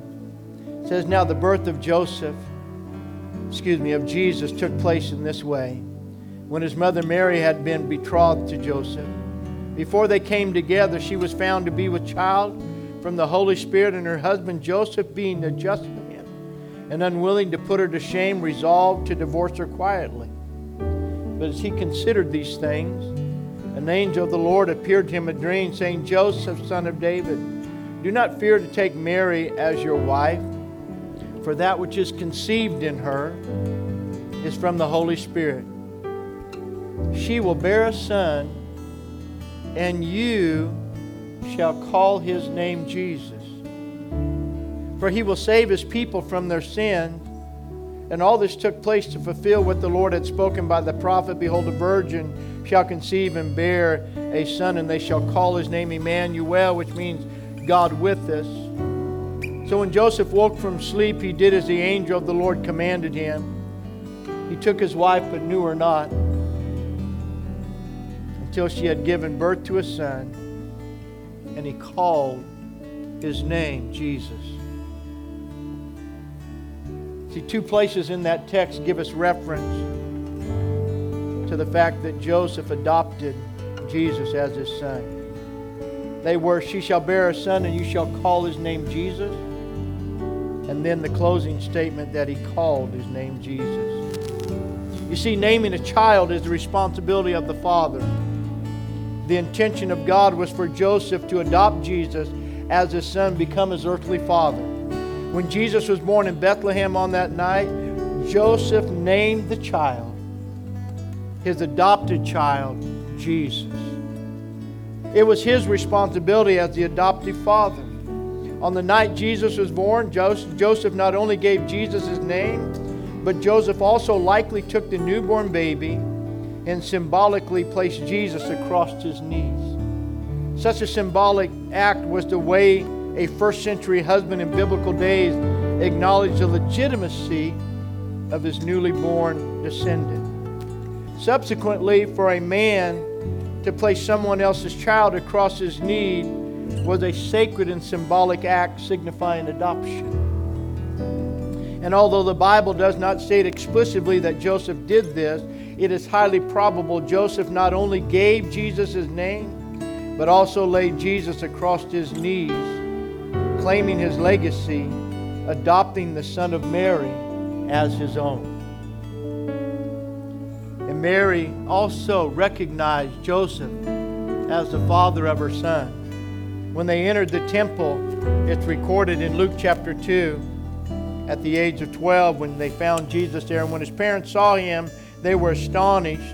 It says, now the birth of Joseph, excuse me, of Jesus took place in this way. When his mother Mary had been betrothed to Joseph, before they came together, she was found to be with child from the Holy Spirit, and her husband Joseph, being a just man and unwilling to put her to shame, resolved to divorce her quietly. But as he considered these things, an angel of the Lord appeared to him in a dream, saying, Joseph, son of David, do not fear to take Mary as your wife, for that which is conceived in her is from the Holy Spirit. She will bear a son, and you shall call his name Jesus, for he will save his people from their sin. And all this took place to fulfill what the Lord had spoken by the prophet, behold, a virgin shall conceive and bear a son, and they shall call his name Emmanuel, which means God with us. So when Joseph woke from sleep, he did as the angel of the Lord commanded him. He took his wife, but knew her not until she had given birth to a son, and he called his name Jesus. See, two places in that text give us reference to the fact that Joseph adopted Jesus as his son. They were, she shall bear a son, and you shall call his name Jesus. And then the closing statement that he called his name Jesus. You see, naming a child is the responsibility of the father. The intention of God was for Joseph to adopt Jesus as his son, become his earthly father. When Jesus was born in Bethlehem on that night, Joseph named the child, his adopted child, Jesus. It was his responsibility as the adoptive father. On the night Jesus was born, Joseph not only gave Jesus his name, but Joseph also likely took the newborn baby and symbolically placed Jesus across his knees. Such a symbolic act was the way a first century husband in biblical days acknowledged the legitimacy of his newly born descendant. Subsequently, for a man to place someone else's child across his knee was a sacred and symbolic act signifying adoption. And although the Bible does not state explicitly that Joseph did this, it is highly probable Joseph not only gave Jesus his name, but also laid Jesus across his knees, claiming his legacy, adopting the son of Mary as his own. And Mary also recognized Joseph as the father of her son. When they entered the temple, it's recorded in Luke chapter two, at the age of twelve, when they found Jesus there. And when his parents saw him, they were astonished.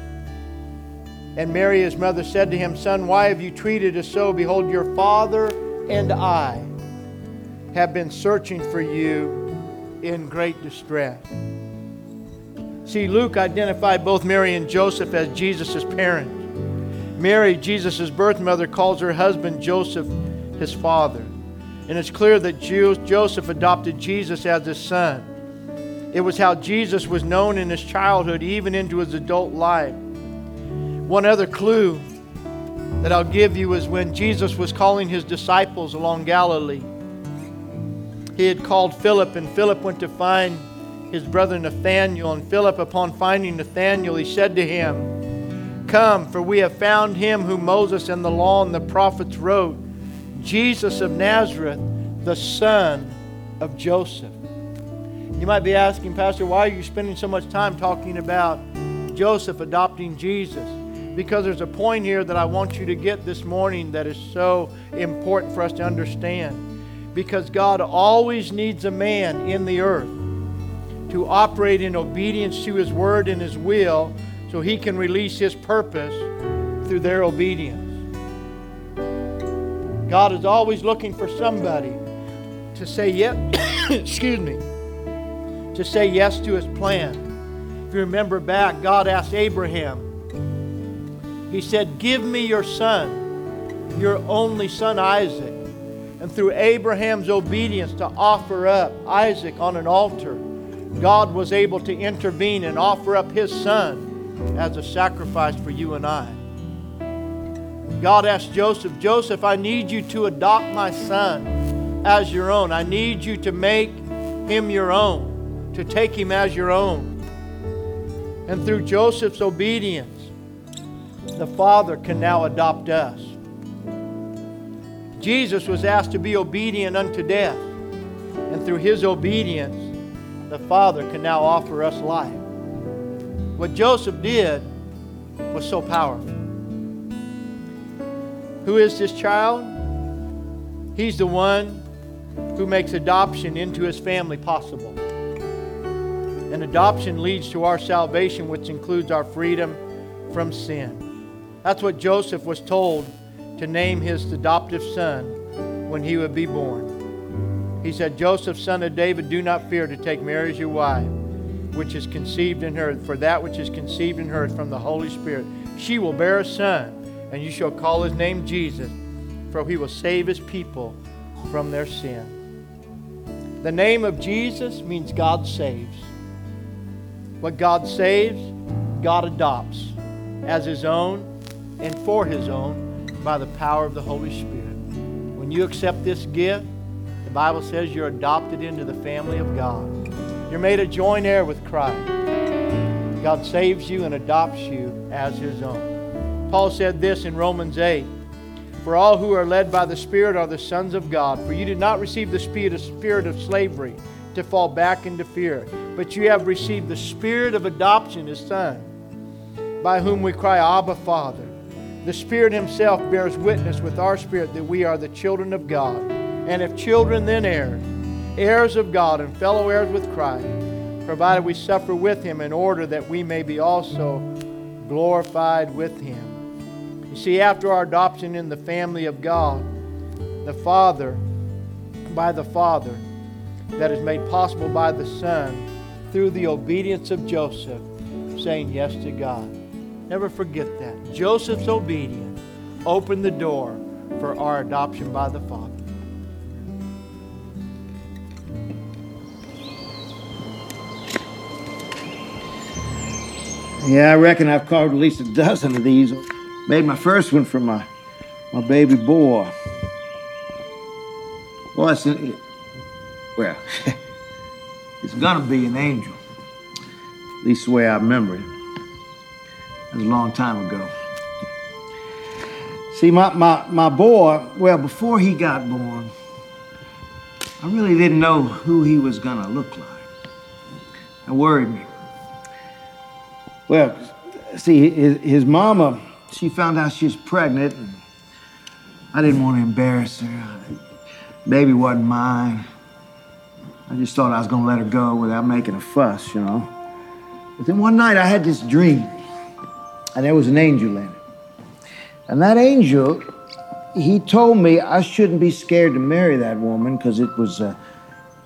And Mary, his mother, said to him, "Son, why have you treated us so? Behold, your father and I have been searching for you in great distress." See, Luke identified both Mary and Joseph as Jesus' parents. Mary, Jesus' birth mother, calls her husband Joseph his father. And it's clear that Joseph adopted Jesus as his son. It was how Jesus was known in his childhood, even into his adult life. One other clue that I'll give you is when Jesus was calling his disciples along Galilee. He had called Philip, and Philip went to find his brother Nathanael. And Philip, upon finding Nathanael, he said to him, "Come, for we have found him whom Moses and the law and the prophets wrote, Jesus of Nazareth, the son of Joseph." You might be asking, "Pastor, why are you spending so much time talking about Joseph adopting Jesus?" Because there's a point here that I want you to get this morning that is so important for us to understand. Because God always needs a man in the earth to operate in obedience to his word and his will, so he can release his purpose through their obedience. God is always looking for somebody to say yes, excuse me, to say yes to his plan. If you remember back, God asked Abraham, he said, "Give me your son, your only son Isaac." And through Abraham's obedience to offer up Isaac on an altar, God was able to intervene and offer up his son as a sacrifice for you and I. God asked Joseph, "Joseph, I need you to adopt my son as your own. I need you to make him your own, to take him as your own." And through Joseph's obedience, the Father can now adopt us. Jesus was asked to be obedient unto death. And through his obedience, the Father can now offer us life. What Joseph did was so powerful. Who is this child? He's the one who makes adoption into his family possible. And adoption leads to our salvation, which includes our freedom from sin. That's what Joseph was told to name his adoptive son when he would be born. He said, "Joseph, son of David, do not fear to take Mary as your wife, which is conceived in her, for that which is conceived in her is from the Holy Spirit. She will bear a son, and you shall call his name Jesus, for he will save his people from their sin." The name of Jesus means God saves. What God saves, God adopts as his own and for his own by the power of the Holy Spirit. When you accept this gift, the Bible says you're adopted into the family of God. You're made a joint heir with Christ. God saves you and adopts you as his own. Paul said this in Romans eight, "For all who are led by the Spirit are the sons of God. For you did not receive the spirit of slavery to fall back into fear, but you have received the Spirit of adoption as son, by whom we cry, Abba, Father. The Spirit himself bears witness with our spirit that we are the children of God. And if children, then heirs, heirs of God and fellow heirs with Christ, provided we suffer with him in order that we may be also glorified with him." You see, after our adoption in the family of God, the Father, by the Father, that is made possible by the Son, through the obedience of Joseph, saying yes to God. Never forget that. Joseph's obedience opened the door for our adoption by the Father. Yeah, I reckon I've carved at least a dozen of these. Made my first one for my, my baby boy. Well, it's an, well, it's gonna be an angel. At least the way I remember it. That was a long time ago. See, my, my, my boy, well, before he got born, I really didn't know who he was gonna look like. It worried me. Well, see, his, his mama, she found out she was pregnant, and I didn't want to embarrass her. The baby wasn't mine. I just thought I was going to let her go without making a fuss, you know. But then one night I had this dream, and there was an angel in it. And that angel, he told me I shouldn't be scared to marry that woman because it was, uh,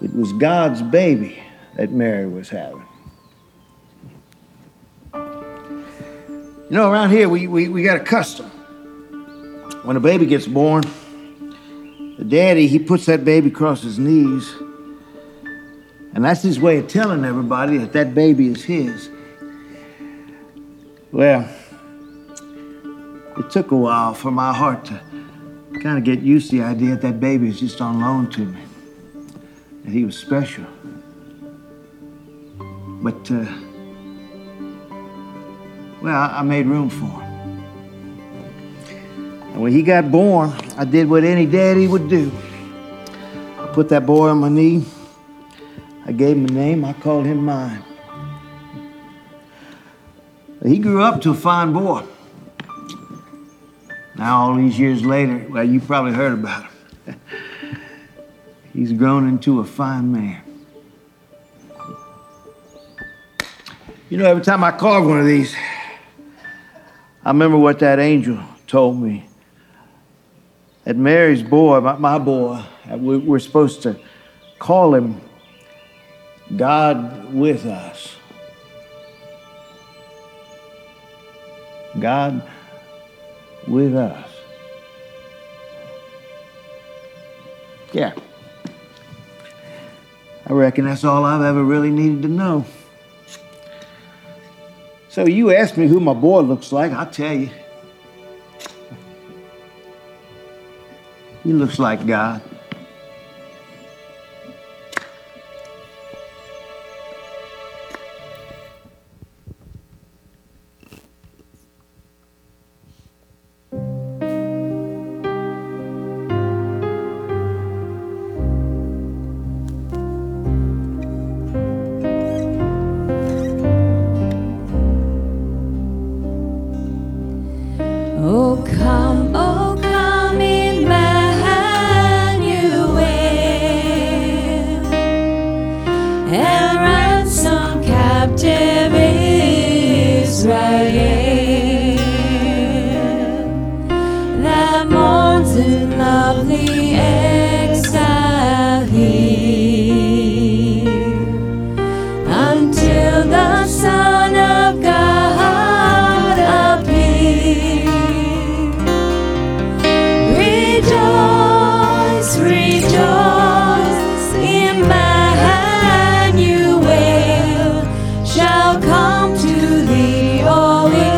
it was God's baby that Mary was having. You know, around here, we, we, we got a custom. When a baby gets born, the daddy, he puts that baby across his knees, and that's his way of telling everybody that that baby is his. Well, it took a while for my heart to kind of get used to the idea that that baby is just on loan to me, that he was special. But, uh, well, I made room for him. And when he got born, I did what any daddy would do. I put that boy on my knee. I gave him a name. I called him mine. He grew up to a fine boy. Now, all these years later, well, you probably heard about him. He's grown into a fine man. You know, every time I carve one of these, I remember what that angel told me. That Mary's boy, my, my boy, we, we're supposed to call him God with us. God with us. Yeah. I reckon that's all I've ever really needed to know. So you ask me who my boy looks like, I'll tell you. He looks like God. Emmanuel shall come to thee, O Israel.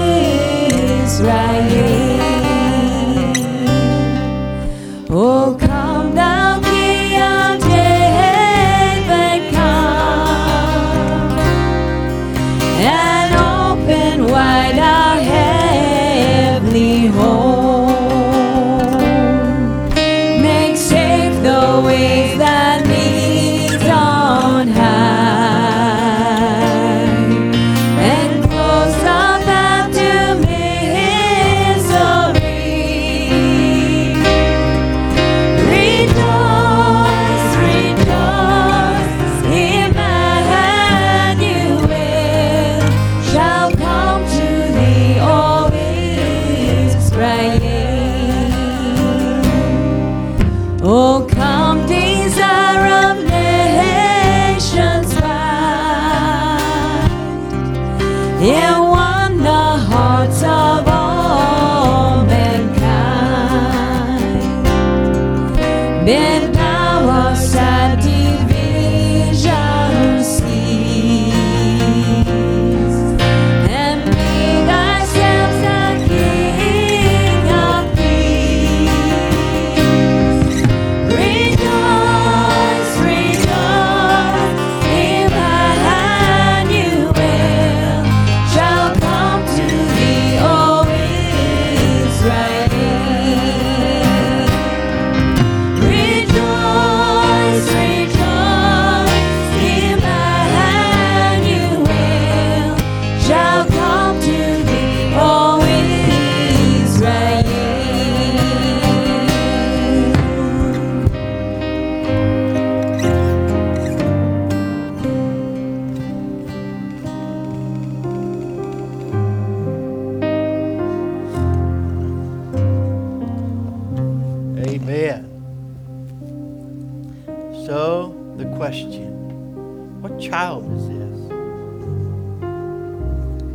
child is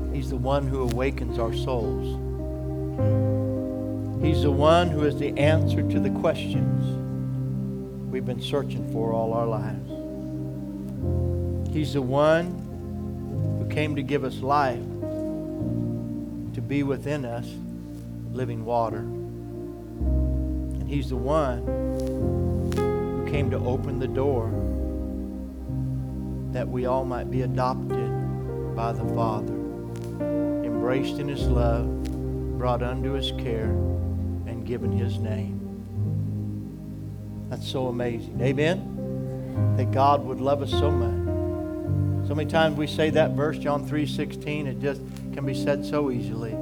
this? He's the one who awakens our souls. He's the one who is the answer to the questions we've been searching for all our lives. He's the one who came to give us life, to be within us living water. And he's the one who came to open the door that we all might be adopted by the Father, embraced in his love, brought unto his care, and given his name. That's so amazing. Amen? That God would love us so much. So many times we say that verse, John three sixteen, it just can be said so easily.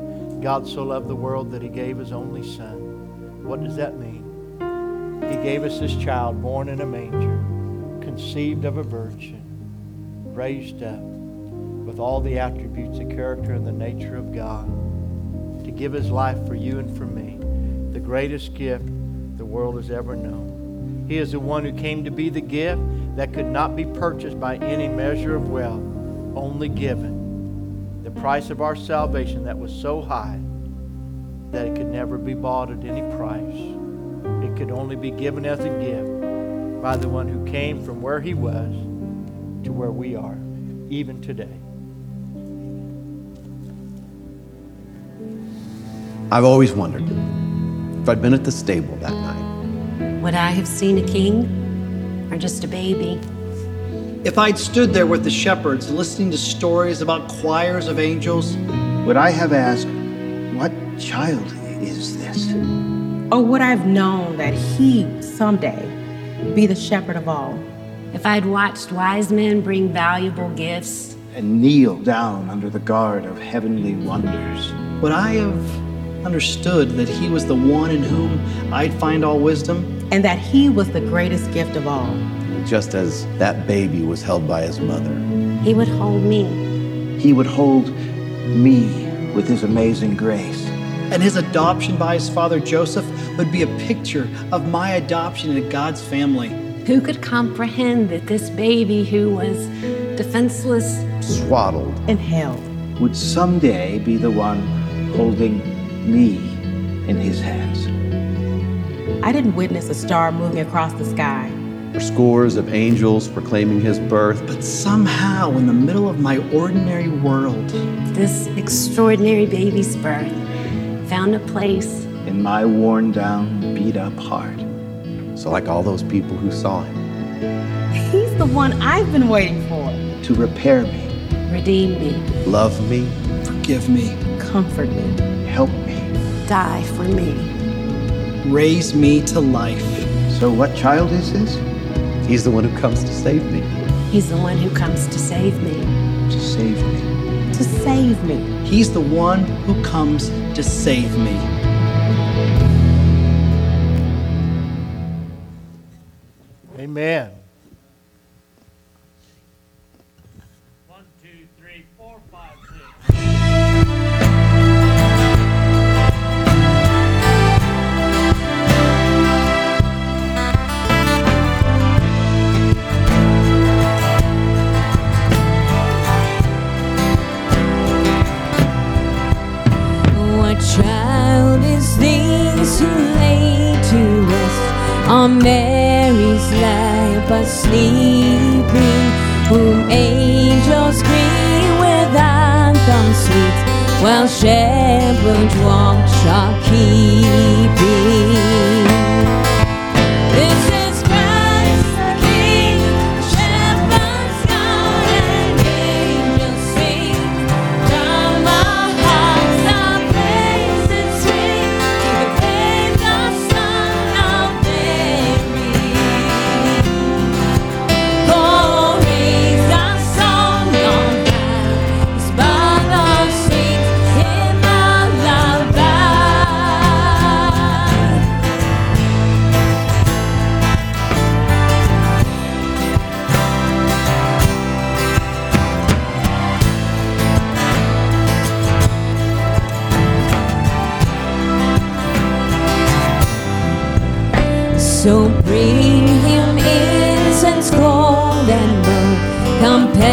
God so loved the world that he gave his only son. What does that mean? He gave us this child born in a manger, conceived of a virgin, raised up with all the attributes, the character, and the nature of God, to give his life for you and for me, the greatest gift the world has ever known. He is the one who came to be the gift that could not be purchased by any measure of wealth, only given. The price of our salvation that was so high that it could never be bought at any price. It could only be given as a gift by the one who came from where he was to where we are, even today. I've always wondered if I'd been at the stable that night, would I have seen a king or just a baby? If I'd stood there with the shepherds listening to stories about choirs of angels, would I have asked, what child is this? Or would I have known that he someday would be the shepherd of all? If I'd watched wise men bring valuable gifts and kneel down under the guard of heavenly wonders, would I have understood that he was the one in whom I'd find all wisdom? And that he was the greatest gift of all. Just as that baby was held by his mother, he would hold me. He would hold me with his amazing grace. And his adoption by his father Joseph would be a picture of my adoption into God's family. Who could comprehend that this baby who was defenseless, swaddled, and held, would someday be the one holding me in his hands? I didn't witness a star moving across the sky, or scores of angels proclaiming his birth. But somehow, in the middle of my ordinary world, this extraordinary baby's birth found a place in my worn down, beat up heart. So like all those people who saw him, he's the one I've been waiting for. To repair me. Redeem me. Love me. Forgive me. Comfort me. Help me. Die for me. Raise me to life. So what child is this? He's the one who comes to save me. He's the one who comes to save me. To save me. To save me. He's the one who comes to save me. Amen. One, two, three, four, five, six. What child is this who lay to rest on Mary's lap? But sleeping, whom angels greet with anthems sweet, while shepherds watch shall keeping. This is Christ the King, shepherds shout and angels sing, from our hearts our praises ring, to the babe, the Son of Mary. So bring him incense, gold and myrrh. Compare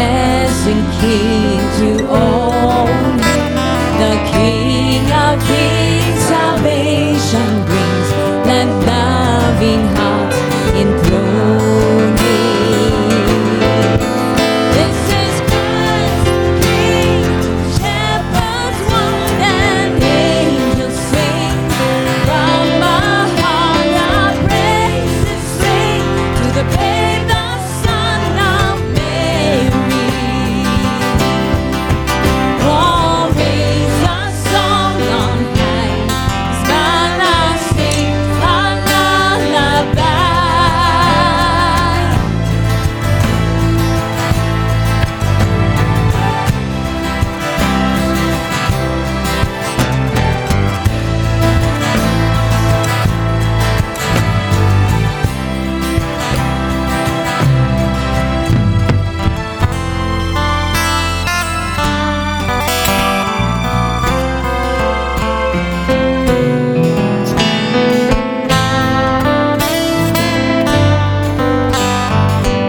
King to all, the King of Kings, salvation brings, that loving heart enthroned. This is Christ the King, shepherds one and angels sing, from my heart our praises sing, to the babe, the Son of Mary. Oh, raise a song on high, smile I sing, a lullaby. This is Christ the King, shepherds gone and angels sing, from our hearts our praises sing, to the babe, the Son of Mary. Oh, raise a song on high, smile I sing, a lullaby. This is Christ the King, shepherds gone and angels sing, from my heart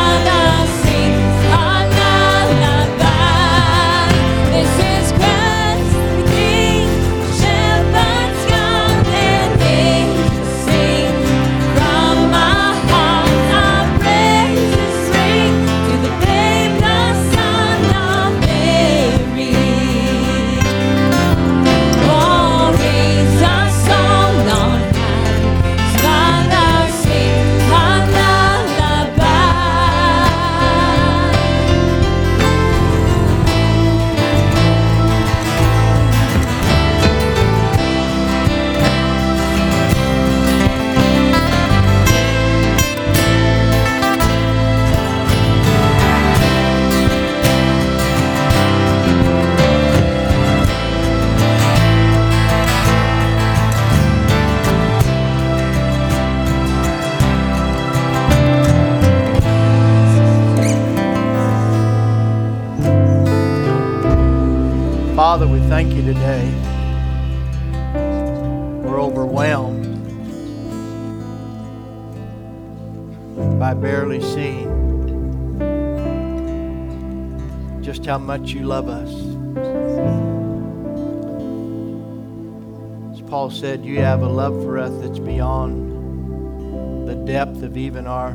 our praises ring, to the babe, the Son of Mary. Oh, raise a song on high, smile I sing, a lullaby. Father, we thank you today. We're overwhelmed by barely seeing just how much you love us. As Paul said, you have a love for us that's beyond the depth of even our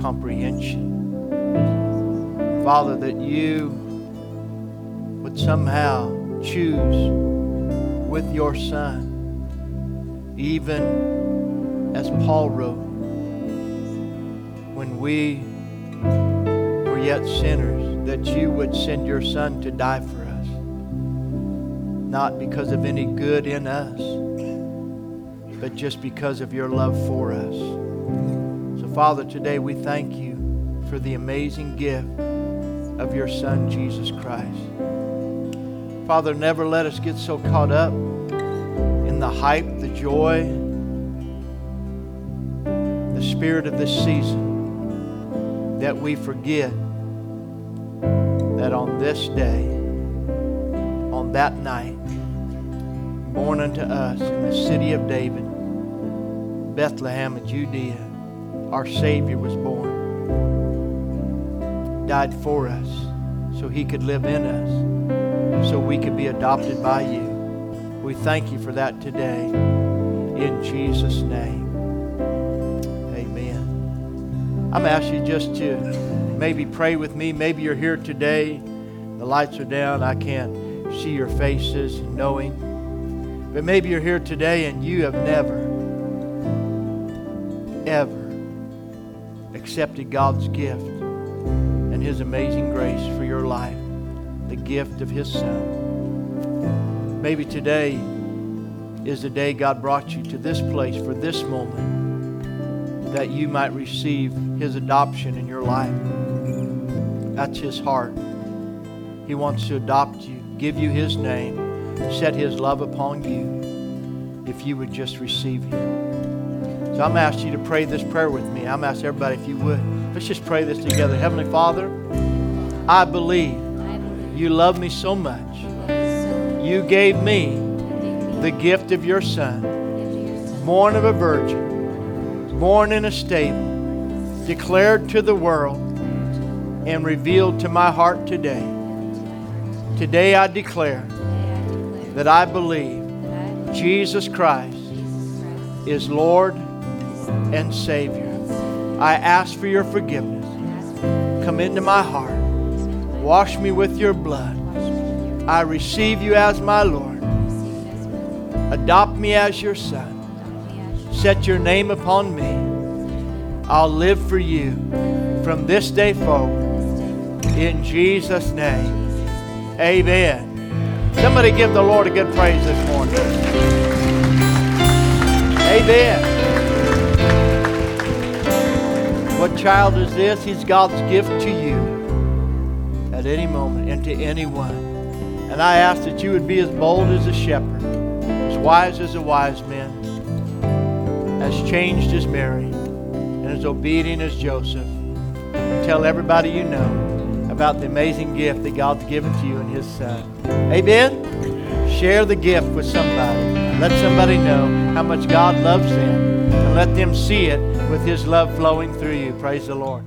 comprehension. Father, that you would somehow choose with your Son, even as Paul wrote, when we were yet sinners, that you would send your Son to die for us, not because of any good in us, but just because of your love for us. So, Father, today we thank you for the amazing gift of your Son, Jesus Christ. Father, never let us get so caught up in the hype, the joy, the spirit of this season, that we forget that on this day, on that night, born unto us in the city of David, Bethlehem of Judea, our Savior was born, died for us so he could live in us, so we could be adopted by you. We thank you for that today. In Jesus' name, amen. I'm going to ask you just to maybe pray with me. Maybe you're here today. The lights are down. I can't see your faces and knowing. But maybe you're here today and you have never, ever accepted God's gift and His amazing grace for your life, the gift of His Son. Maybe today is the day God brought you to this place for this moment, that you might receive His adoption in your life. That's His heart. He wants to adopt you, give you His name, set his love upon you if you would just receive him. So I'm asking you to pray this prayer with me. I'm asking everybody if you would. Let's just pray this together. Heavenly Father, I believe you love me so much. You gave me the gift of your Son, born of a virgin, born in a stable, declared to the world, and revealed to my heart today. Today I declare that I believe Jesus Christ is Lord and Savior. I ask for your forgiveness. Come into my heart. Wash me with your blood. I receive you as my Lord. Adopt me as your son. Set your name upon me. I'll live for you from this day forward. In Jesus' name, amen. Somebody give the Lord a good praise this morning. Amen. What child is this? He's God's gift to you. At any moment and to anyone. And I ask that you would be as bold as a shepherd, as wise as a wise man, as changed as Mary, and as obedient as Joseph. And tell everybody you know about the amazing gift that God's given to you in his Son. Amen? Share the gift with somebody. Let somebody know how much God loves them. And let them see it with his love flowing through you. Praise the Lord.